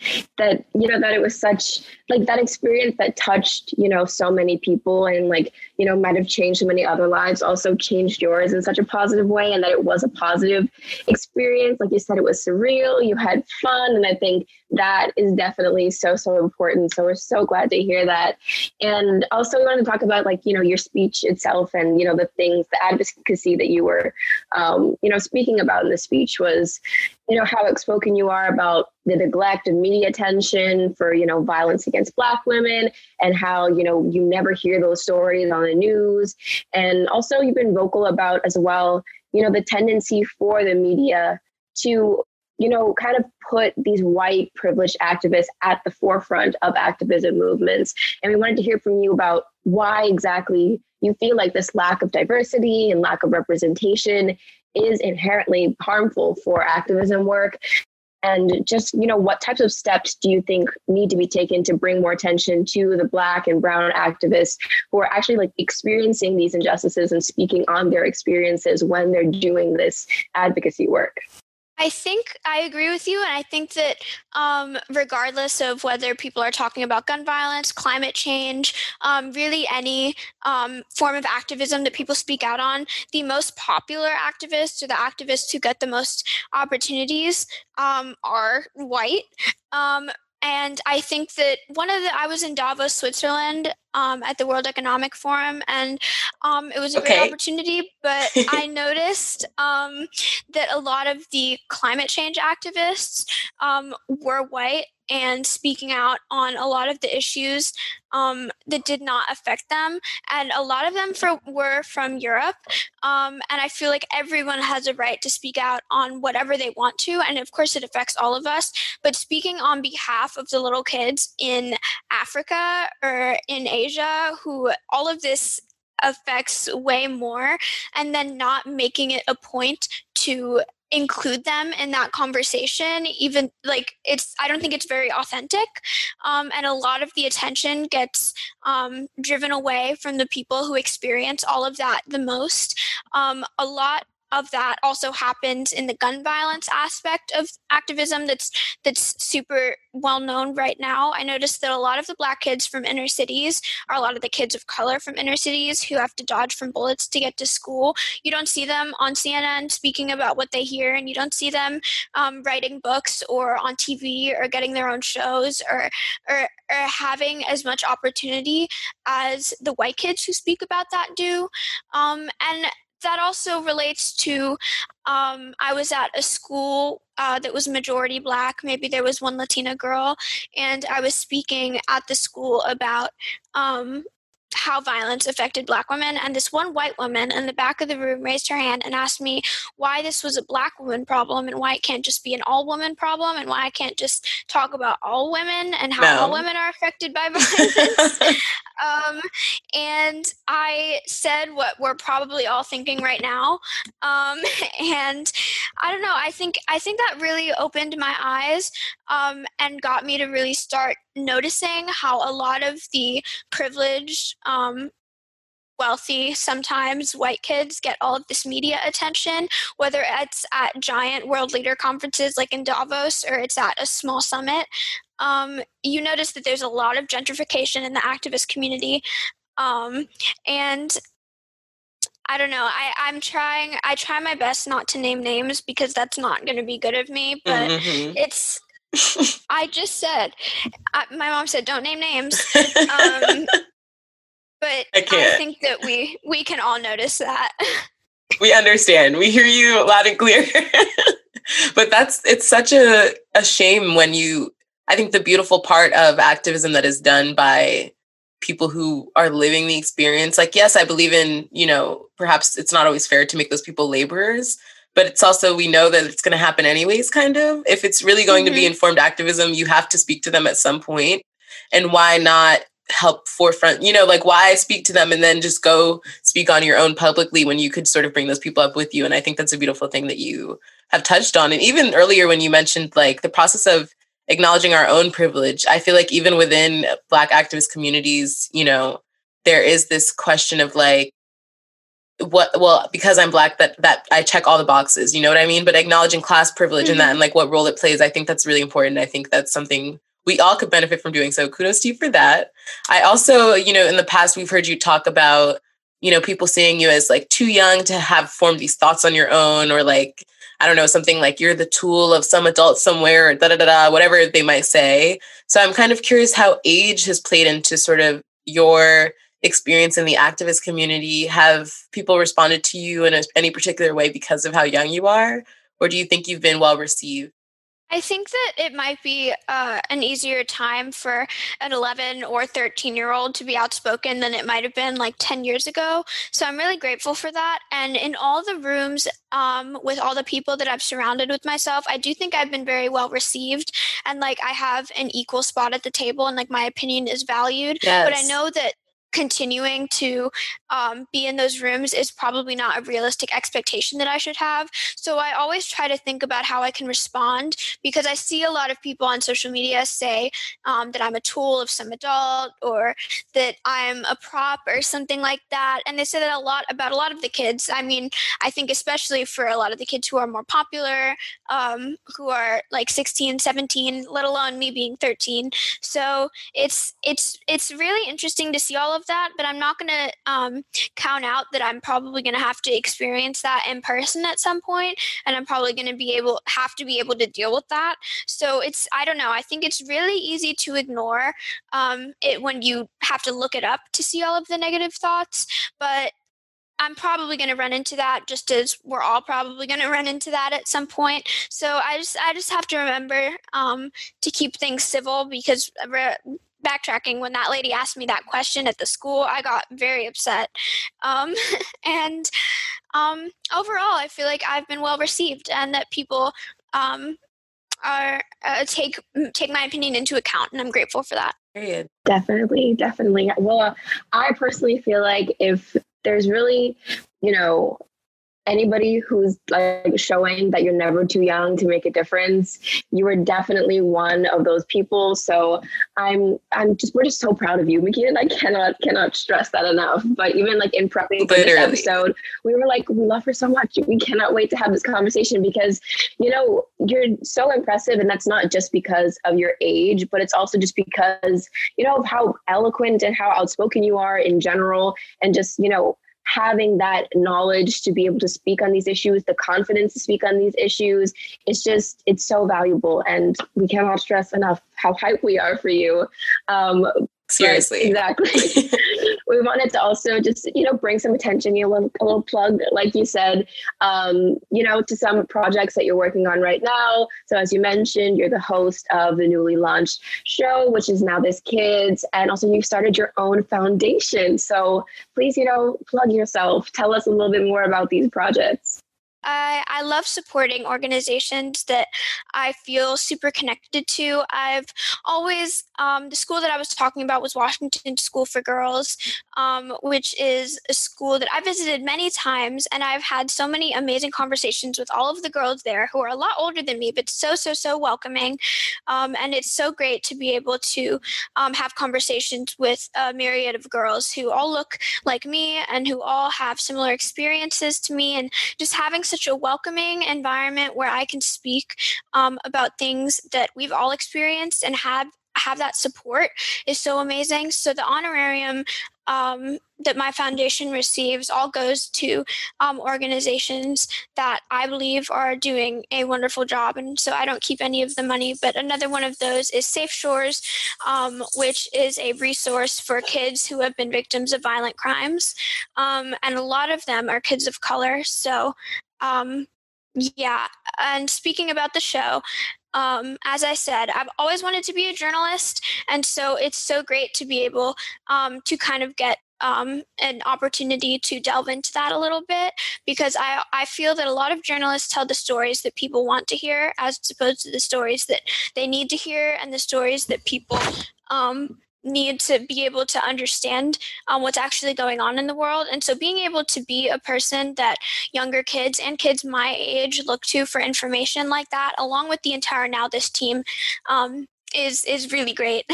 you know, that it was such, like, that experience that touched, you know, so many people, and, like, you know, might have changed so many other lives, also changed yours in such a positive way, and that it was a positive experience. Like you said, it was surreal, you had fun, and I think that is definitely so, so important. So we're so glad to hear that. And also we wanted to talk about, like, you know, your speech itself, and, you know, the things, the advocacy that you were, you know, speaking about in the speech was, you know, how outspoken you are about the neglect of media attention for, you know, violence against Black women, and how, you know, you never hear those stories on the news. And also you've been vocal about as well, you know, the tendency for the media to, you know, kind of put these white privileged activists at the forefront of activism movements. And we wanted to hear from you about why exactly you feel like this lack of diversity and lack of representation is inherently harmful for activism work. And just, you know, what types of steps do you think need to be taken to bring more attention to the Black and brown activists who are actually, like, experiencing these injustices and speaking on their experiences when they're doing this advocacy work? I think I agree with you, and I think that regardless of whether people are talking about gun violence, climate change, really any form of activism that people speak out on, the most popular activists, or the activists who get the most opportunities, are white. And I think that I was in Davos, Switzerland, at the World Economic Forum, and it was a great opportunity, but I noticed that a lot of the climate change activists were white and speaking out on a lot of the issues that did not affect them. And a lot of them were from Europe. And I feel like everyone has a right to speak out on whatever they want to. And of course it affects all of us, but speaking on behalf of the little kids in Africa or in Asia, who all of this affects way more, and then not making it a point to include them in that conversation, even, like, I don't think it's very authentic. And a lot of the attention gets driven away from the people who experience all of that the most. A lot of that also happens in the gun violence aspect of activism that's super well known right now. I noticed that a lot of the Black kids from inner cities are a lot of the kids of color from inner cities who have to dodge from bullets to get to school. You don't see them on CNN speaking about what they hear, and you don't see them writing books or on TV or getting their own shows or having as much opportunity as the white kids who speak about that do. And that also relates to, I was at a school that was majority Black. Maybe there was one Latina girl, and I was speaking at the school about how violence affected Black women. And this one white woman in the back of the room raised her hand and asked me why this was a Black woman problem, and why it can't just be an all woman problem, and why I can't just talk about all women and how all women are affected by violence. And I said what we're probably all thinking right now. And I don't know, I think that really opened my eyes and got me to really start noticing how a lot of the privileged, wealthy, sometimes white kids get all of this media attention, whether it's at giant world leader conferences like in Davos, or it's at a small summit. You notice that there's a lot of gentrification in the activist community. And I don't know, I try my best not to name names, because that's not going to be good of me, but it's, I just said, my mom said, don't name names. But I think that we can all notice that. We understand. We hear you loud and clear. But it's such a shame when I think the beautiful part of activism that is done by people who are living the experience, like, yes, I believe in, you know, perhaps it's not always fair to make those people laborers, but it's also, we know that it's going to happen anyways, kind of. If it's really going to be informed activism, you have to speak to them at some point. And why not help forefront, you know, like, why speak to them and then just go speak on your own publicly when you could sort of bring those people up with you? And I think that's a beautiful thing that you have touched on. And even earlier when you mentioned, like, the process of acknowledging our own privilege. I feel like even within Black activist communities, you know, there is this question of like, because I'm Black, that I check all the boxes, you know what I mean? But acknowledging class privilege mm-hmm. in that and like what role it plays, I think that's really important. I think that's something we all could benefit from doing. So kudos to you for that. I also, you know, in the past, we've heard you talk about, you know, people seeing you as like too young to have formed these thoughts on your own, or like, I don't know, something like you're the tool of some adult somewhere, or whatever they might say. So I'm kind of curious how age has played into sort of your experience in the activist community. Have people responded to you in any particular way because of how young you are? Or do you think you've been well received? I think that it might be an easier time for an 11 or 13-year-old to be outspoken than it might have been like 10 years ago. So I'm really grateful for that. And in all the rooms with all the people that I've surrounded with myself, I do think I've been very well received. And like I have an equal spot at the table and like my opinion is valued. Yes. But I know that continuing to be in those rooms is probably not a realistic expectation that I should have. So I always try to think about how I can respond, because I see a lot of people on social media say that I'm a tool of some adult, or that I'm a prop or something like that. And they say that a lot about a lot of the kids. I mean, I think especially for a lot of the kids who are more popular, who are like 16, 17, let alone me being 13. So it's really interesting to see all of that, but I'm not going to count out that I'm probably going to have to experience that in person at some point, and I'm probably going to have to be able to deal with that. So it's, I don't know, I think it's really easy to ignore it when you have to look it up to see all of the negative thoughts, but I'm probably going to run into that, just as we're all probably going to run into that at some point. So I just have to remember to keep things civil, because backtracking, when that lady asked me that question at the school, I got very upset. And overall, I feel like I've been well received, and that people take my opinion into account, and I'm grateful for that. Period. Definitely. Well, I personally feel like if there's really, you know, anybody who's like showing that you're never too young to make a difference, you are definitely one of those people. So we're just so proud of you, McKean, and I cannot stress that enough. But even like in prepping for this episode, we were like, we love her so much. We cannot wait to have this conversation, because, you know, you're so impressive. And that's not just because of your age, but it's also just because, you know, of how eloquent and how outspoken you are in general. And just, you know, having that knowledge to be able to speak on these issues, the confidence to speak on these issues, it's so valuable. And we cannot stress enough how hype we are for you. Seriously. Exactly. We wanted to also just, you know, bring some attention, you know, a little plug, like you said, you know, to some projects that you're working on right now. So as you mentioned, you're the host of the newly launched show, which is NowThis Kids. And also you've started your own foundation. So please, you know, plug yourself. Tell us a little bit more about these projects. I love supporting organizations that I feel super connected to. I've always, the school that I was talking about was Washington School for Girls, which is a school that I visited many times, and I've had so many amazing conversations with all of the girls there who are a lot older than me, but so welcoming. And it's so great to be able to have conversations with a myriad of girls who all look like me and who all have similar experiences to me, and just having such a welcoming environment where I can speak about things that we've all experienced and have that support is so amazing. So the honorarium that my foundation receives all goes to organizations that I believe are doing a wonderful job. And so I don't keep any of the money, but another one of those is Safe Shores, which is a resource for kids who have been victims of violent crimes. And a lot of them are kids of color. So yeah. And speaking about the show, as I said, I've always wanted to be a journalist, and so it's so great to be able to kind of get an opportunity to delve into that a little bit, because I feel that a lot of journalists tell the stories that people want to hear as opposed to the stories that they need to hear and the stories that people need to be able to understand what's actually going on in the world. And so being able to be a person that younger kids and kids my age look to for information like that, along with the entire Now This team, is really great.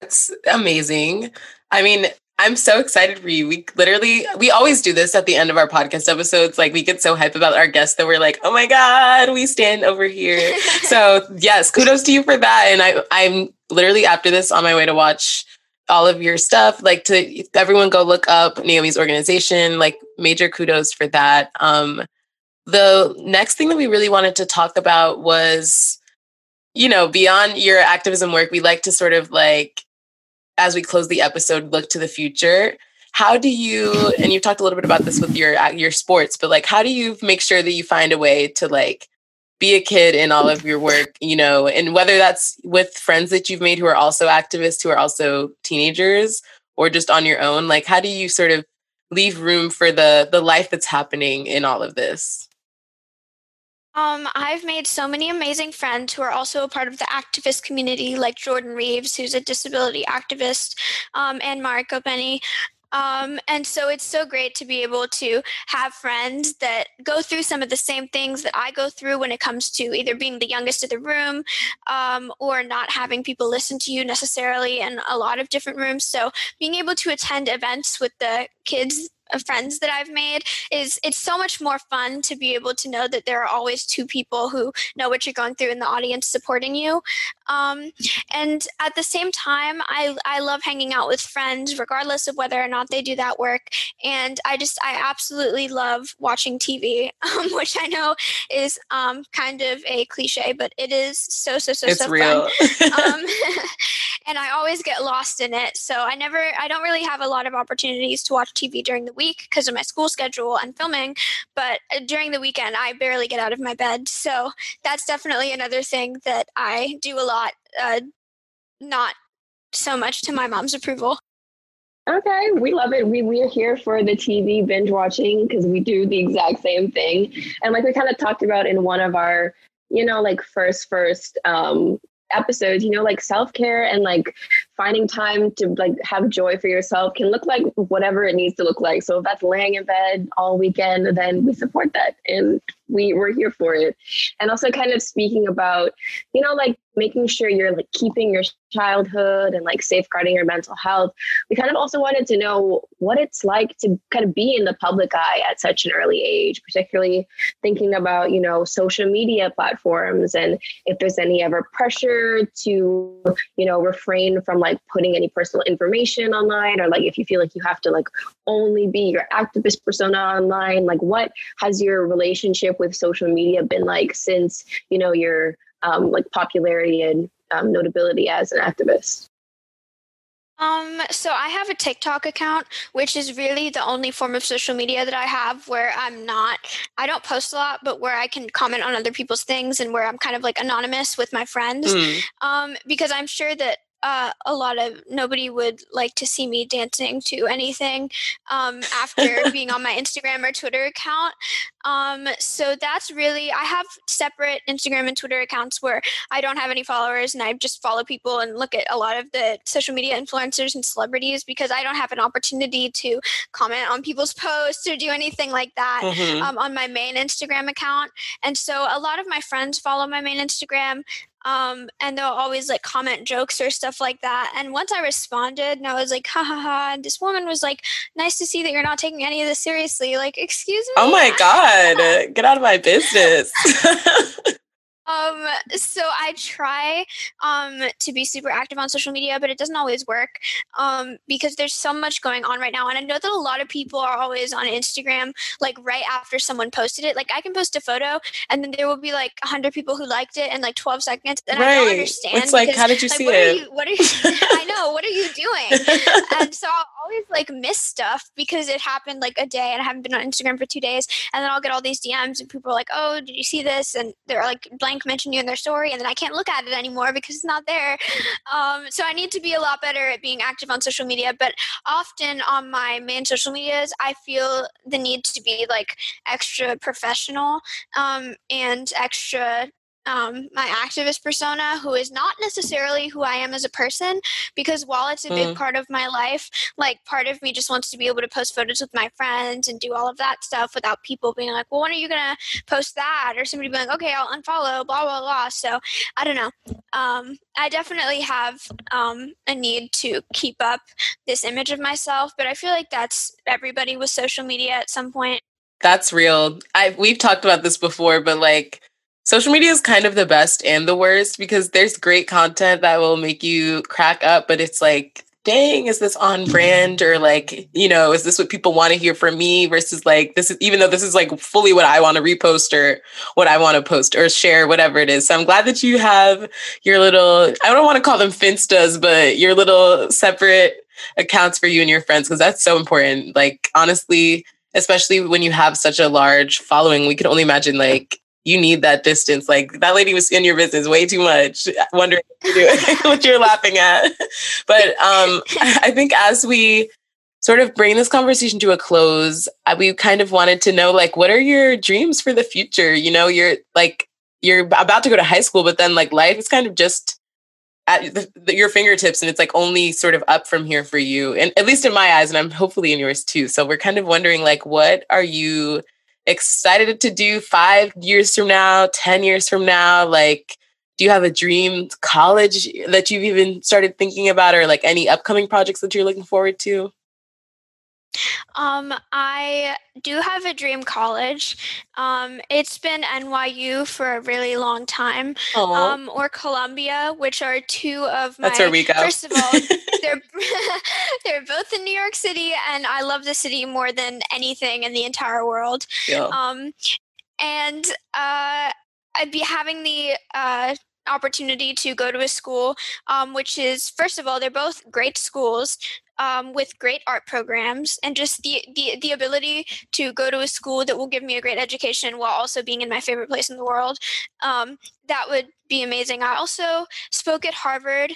It's amazing. I mean, I'm so excited for you. We always do this at the end of our podcast episodes. Like, we get so hype about our guests that we're like, oh my God, we stand over here. So yes, kudos to you for that. And I'm literally after this on my way to watch all of your stuff. Like, to everyone go look up Naomi's organization, like, major kudos for that. The next thing that we really wanted to talk about was, you know, beyond your activism work, we like to sort of, like, as we close the episode, look to the future. How do you, and you've talked a little bit about this with your sports, but, like, how do you make sure that you find a way to, like, be a kid in all of your work, you know, and whether that's with friends that you've made who are also activists, who are also teenagers, or just on your own, like, how do you sort of leave room for the life that's happening in all of this? I've made so many amazing friends who are also a part of the activist community, like Jordan Reeves, who's a disability activist, and Mariko Benny. And so it's so great to be able to have friends that go through some of the same things that I go through when it comes to either being the youngest of the room, or not having people listen to you necessarily in a lot of different rooms. So being able to attend events with the kids of friends that I've made, it's so much more fun to be able to know that there are always two people who know what you're going through in the audience supporting you. And at the same time, I love hanging out with friends, regardless of whether or not they do that work. And I absolutely love watching TV, which I know is kind of a cliche, but it is so real. Fun. And I always get lost in it. So I don't really have a lot of opportunities to watch TV during the week because of my school schedule and filming, but during the weekend, I barely get out of my bed. So that's definitely another thing that I do a lot, not so much to my mom's approval. Okay, we love it. We are here for the TV binge watching because we do the exact same thing. And like we kind of talked about in one of our, you know, like first episodes, you know, like self-care and like finding time to like have joy for yourself can look like whatever it needs to look like. So if that's laying in bed all weekend, then we support that and we're here for it. And also kind of speaking about, you know, like making sure you're like keeping your childhood and like safeguarding your mental health. We kind of also wanted to know what it's like to kind of be in the public eye at such an early age, particularly thinking about, you know, social media platforms and if there's any ever pressure to, you know, refrain from like putting any personal information online, or like if you feel like you have to like only be your activist persona online, like what has your relationship with social media been like since, you know, your like popularity and notability as an activist? So I have a TikTok account, which is really the only form of social media that I have where I don't post a lot, but where I can comment on other people's things and where I'm kind of like anonymous with my friends, because I'm sure that a lot of nobody would like to see me dancing to anything after being on my Instagram or Twitter account. So that's really, I have separate Instagram and Twitter accounts where I don't have any followers and I just follow people and look at a lot of the social media influencers and celebrities because I don't have an opportunity to comment on people's posts or do anything like that on my main Instagram account. And so a lot of my friends follow my main Instagram. And they'll always like comment jokes or stuff like that. And once I responded and I was like, ha ha ha. And this woman was like, nice to see that you're not taking any of this seriously. Like, excuse me. Oh my God, get out of my business. So I try, to be super active on social media, but it doesn't always work, because there's so much going on right now. And I know that a lot of people are always on Instagram, like right after someone posted it, like I can post a photo and then there will be like 100 people who liked it in like 12 seconds. And right. I don't understand. It's like, how did you like, see it? I know, what are you doing? And so I'll always like miss stuff because it happened like a day and I haven't been on Instagram for 2 days. And then I'll get all these DMs and people are like, oh, did you see this? And they're like blank mention you in their story and then I can't look at it anymore because it's not there. So I need to be a lot better at being active on social media, but often on my main social medias, I feel the need to be like extra professional, and extra my activist persona, who is not necessarily who I am as a person, because while it's a big part of my life, like, part of me just wants to be able to post photos with my friends and do all of that stuff without people being like, well, when are you going to post that? Or somebody being like, okay, I'll unfollow, blah, blah, blah. So I don't know. I definitely have a need to keep up this image of myself, but I feel like that's everybody with social media at some point. That's real. We've talked about this before, but like, social media is kind of the best and the worst, because there's great content that will make you crack up, but it's like, dang, is this on brand? Or like, you know, is this what people want to hear from me versus like, this is, even though this is like fully what I want to repost or what I want to post or share, whatever it is. So I'm glad that you have your little, I don't want to call them finstas, but your little separate accounts for you and your friends, because that's so important. Like, honestly, especially when you have such a large following, we can only imagine like, you need that distance. Like, that lady was in your business way too much, wondering what you're laughing at. But I think as we sort of bring this conversation to a close, we kind of wanted to know, like, what are your dreams for the future? You know, you're about to go to high school, but then like life is kind of just at your fingertips, and it's like only sort of up from here for you. And at least in my eyes, and I'm hopefully in yours too. So we're kind of wondering, like, what are you excited to do 5 years from now, 10 years from now? Like, do you have a dream college that you've even started thinking about, or like any upcoming projects that you're looking forward to? I do have a dream college. It's been NYU for a really long time, or Columbia, which are two of my. That's where we go. First of all, they're both in New York City, and I love the city more than anything in the entire world. Yeah. And I'd be having the opportunity to go to a school, which is, first of all, they're both great schools. With great art programs, and just the ability to go to a school that will give me a great education while also being in my favorite place in the world. That would be amazing. I also spoke at Harvard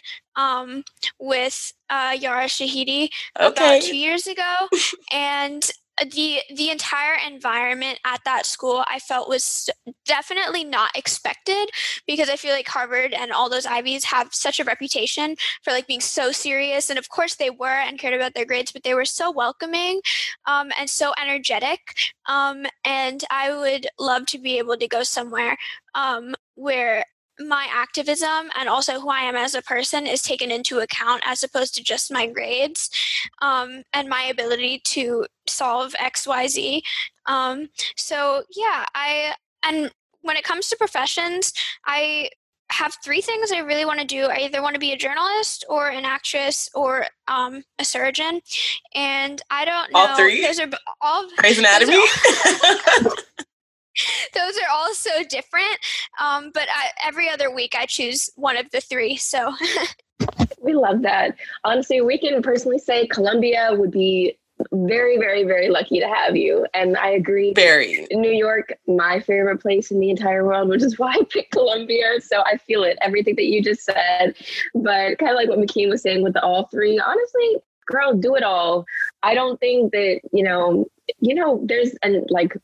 with Yara Shahidi about 2 years ago, and the entire environment at that school I felt was definitely not expected, because I feel like Harvard and all those Ivies have such a reputation for like being so serious, and of course they were and cared about their grades, but they were so welcoming and so energetic, and I would love to be able to go somewhere where my activism and also who I am as a person is taken into account, as opposed to just my grades and my ability to solve XYZ. So yeah, and when it comes to professions, I have three things I really want to do. I either want to be a journalist or an actress or a surgeon. And I don't know. All three? Those are all Grey's Anatomy? Those are all so different, but every other week I choose one of the three, so. We love that. Honestly, we can personally say Columbia would be very, very, very lucky to have you, and I agree. Very. New York, my favorite place in the entire world, which is why I picked Columbia, so I feel it, everything that you just said, but kind of like what McKean was saying with the all three, honestly, girl, do it all. I don't think that, you know, there's like,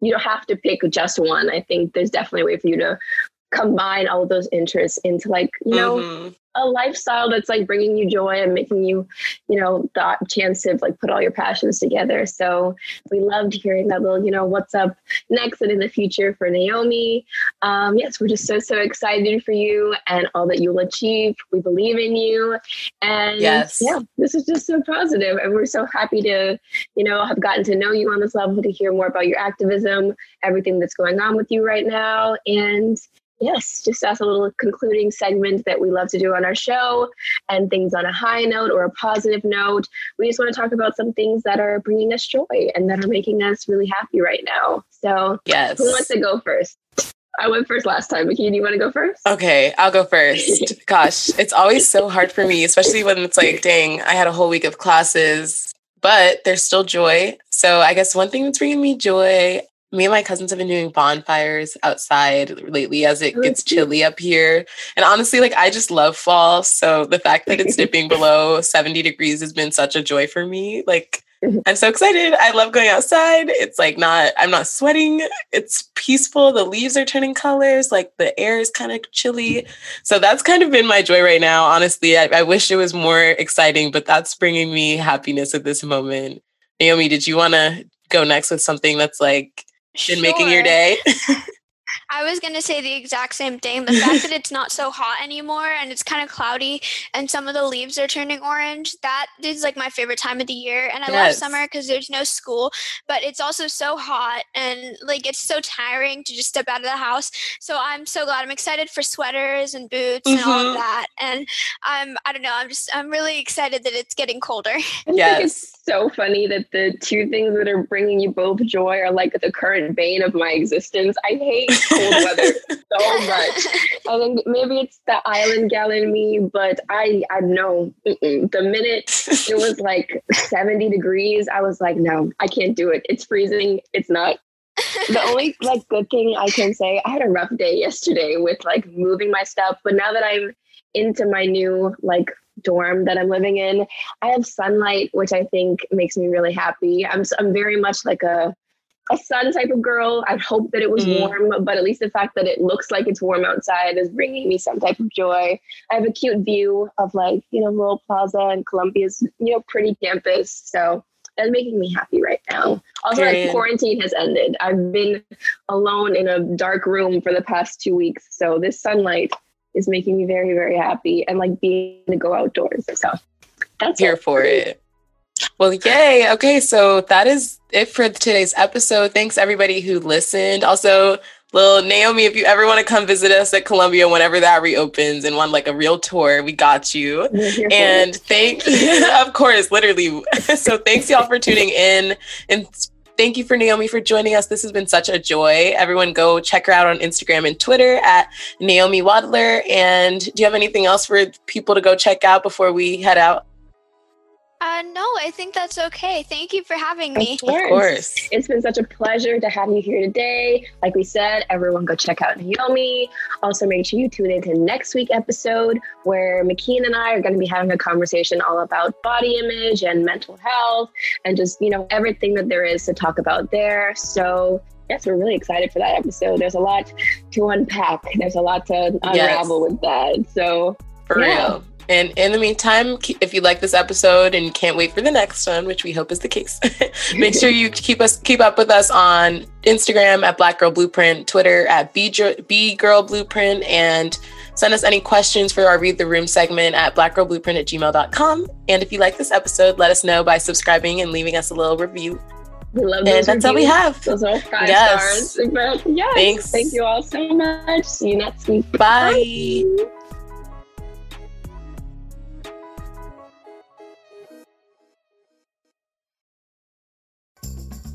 you don't have to pick just one. I think there's definitely a way for you to combine all of those interests into like, you know, a lifestyle that's like bringing you joy and making you, you know, the chance to like put all your passions together. So we loved hearing that little, you know, what's up next and in the future for Naomi. Yes, we're just so excited for you and all that you'll achieve. We believe in you. And yes. Yeah, this is just so positive. And we're so happy to, you know, have gotten to know you on this level, to hear more about your activism, everything that's going on with you right now. And yes, just as a little concluding segment that we love to do on our show, and things on a high note or a positive note, we just want to talk about some things that are bringing us joy and that are making us really happy right now. So yes. Who wants to go first? I went first last time. McKean, do you want to go first? Okay, I'll go first. Gosh, it's always so hard for me, especially when it's like, dang, I had a whole week of classes, but there's still joy. So I guess one thing that's bringing me joy, me and my cousins have been doing bonfires outside lately as it gets chilly up here. And honestly, like, I just love fall. So the fact that it's dipping below 70 degrees has been such a joy for me. Like, I'm so excited. I love going outside. It's like I'm not sweating. It's peaceful. The leaves are turning colors. Like the air is kind of chilly. So that's kind of been my joy right now. Honestly, I wish it was more exciting, but that's bringing me happiness at this moment. Naomi, did you want to go next with something that's like been making your day? I was going to say the exact same thing. The fact that it's not so hot anymore and it's kind of cloudy and some of the leaves are turning orange, that is like my favorite time of the year. And I love summer because there's no school, but it's also so hot and like it's so tiring to just step out of the house. So I'm so glad. I'm excited for sweaters and boots and all of that. And I'm really excited that it's getting colder. I think it's so funny that the two things that are bringing you both joy are like the current bane of my existence. I hate cold weather so much. I think maybe it's the island gal in me, but I know the minute it was like 70 degrees, I was like, no, I can't do it. It's freezing. It's not. The only like good thing I can say, I had a rough day yesterday with like moving my stuff, but now that I'm into my new like dorm that I'm living in, I have sunlight, which I think makes me really happy. I'm very much like a sun type of girl. I'd hope that it was warm, but at least the fact that it looks like it's warm outside is bringing me some type of joy. I have a cute view of like, Lowell Plaza and Columbia's, pretty campus. So that's making me happy right now. Also, quarantine has ended. I've been alone in a dark room for the past 2 weeks. So this sunlight is making me very, very happy and like being able to go outdoors. So that's here for it. Well, yay. Okay, so that is it for today's episode. Thanks, everybody who listened. Also, little Naomi, if you ever want to come visit us at Columbia whenever that reopens and want like a real tour, we got you. And thank you. Of course, literally. So thanks, y'all, for tuning in. And thank you for Naomi for joining us. This has been such a joy. Everyone go check her out on Instagram and Twitter at Naomi Wadler. And do you have anything else for people to go check out before we head out? No, I think that's okay. Thank you for having me. Of course. It's been such a pleasure to have you here today. Like we said, everyone go check out Naomi. Also, make sure you tune into next week's episode where McKean and I are going to be having a conversation all about body image and mental health and just, everything that there is to talk about there. So yes, we're really excited for that episode. There's a lot to unpack. There's a lot to unravel with that. So for real. And in the meantime, if you like this episode and can't wait for the next one, which we hope is the case, make sure you keep up with us on Instagram at Black Girl Blueprint, Twitter at B Girl Blueprint, and send us any questions for our Read the Room segment at blackgirlblueprint@gmail.com. And if you like this episode, let us know by subscribing and leaving us a little review. We love those. And that's all we have. Those are 5 stars. But yes. Thanks. Thank you all so much. See you next week. Bye. Bye.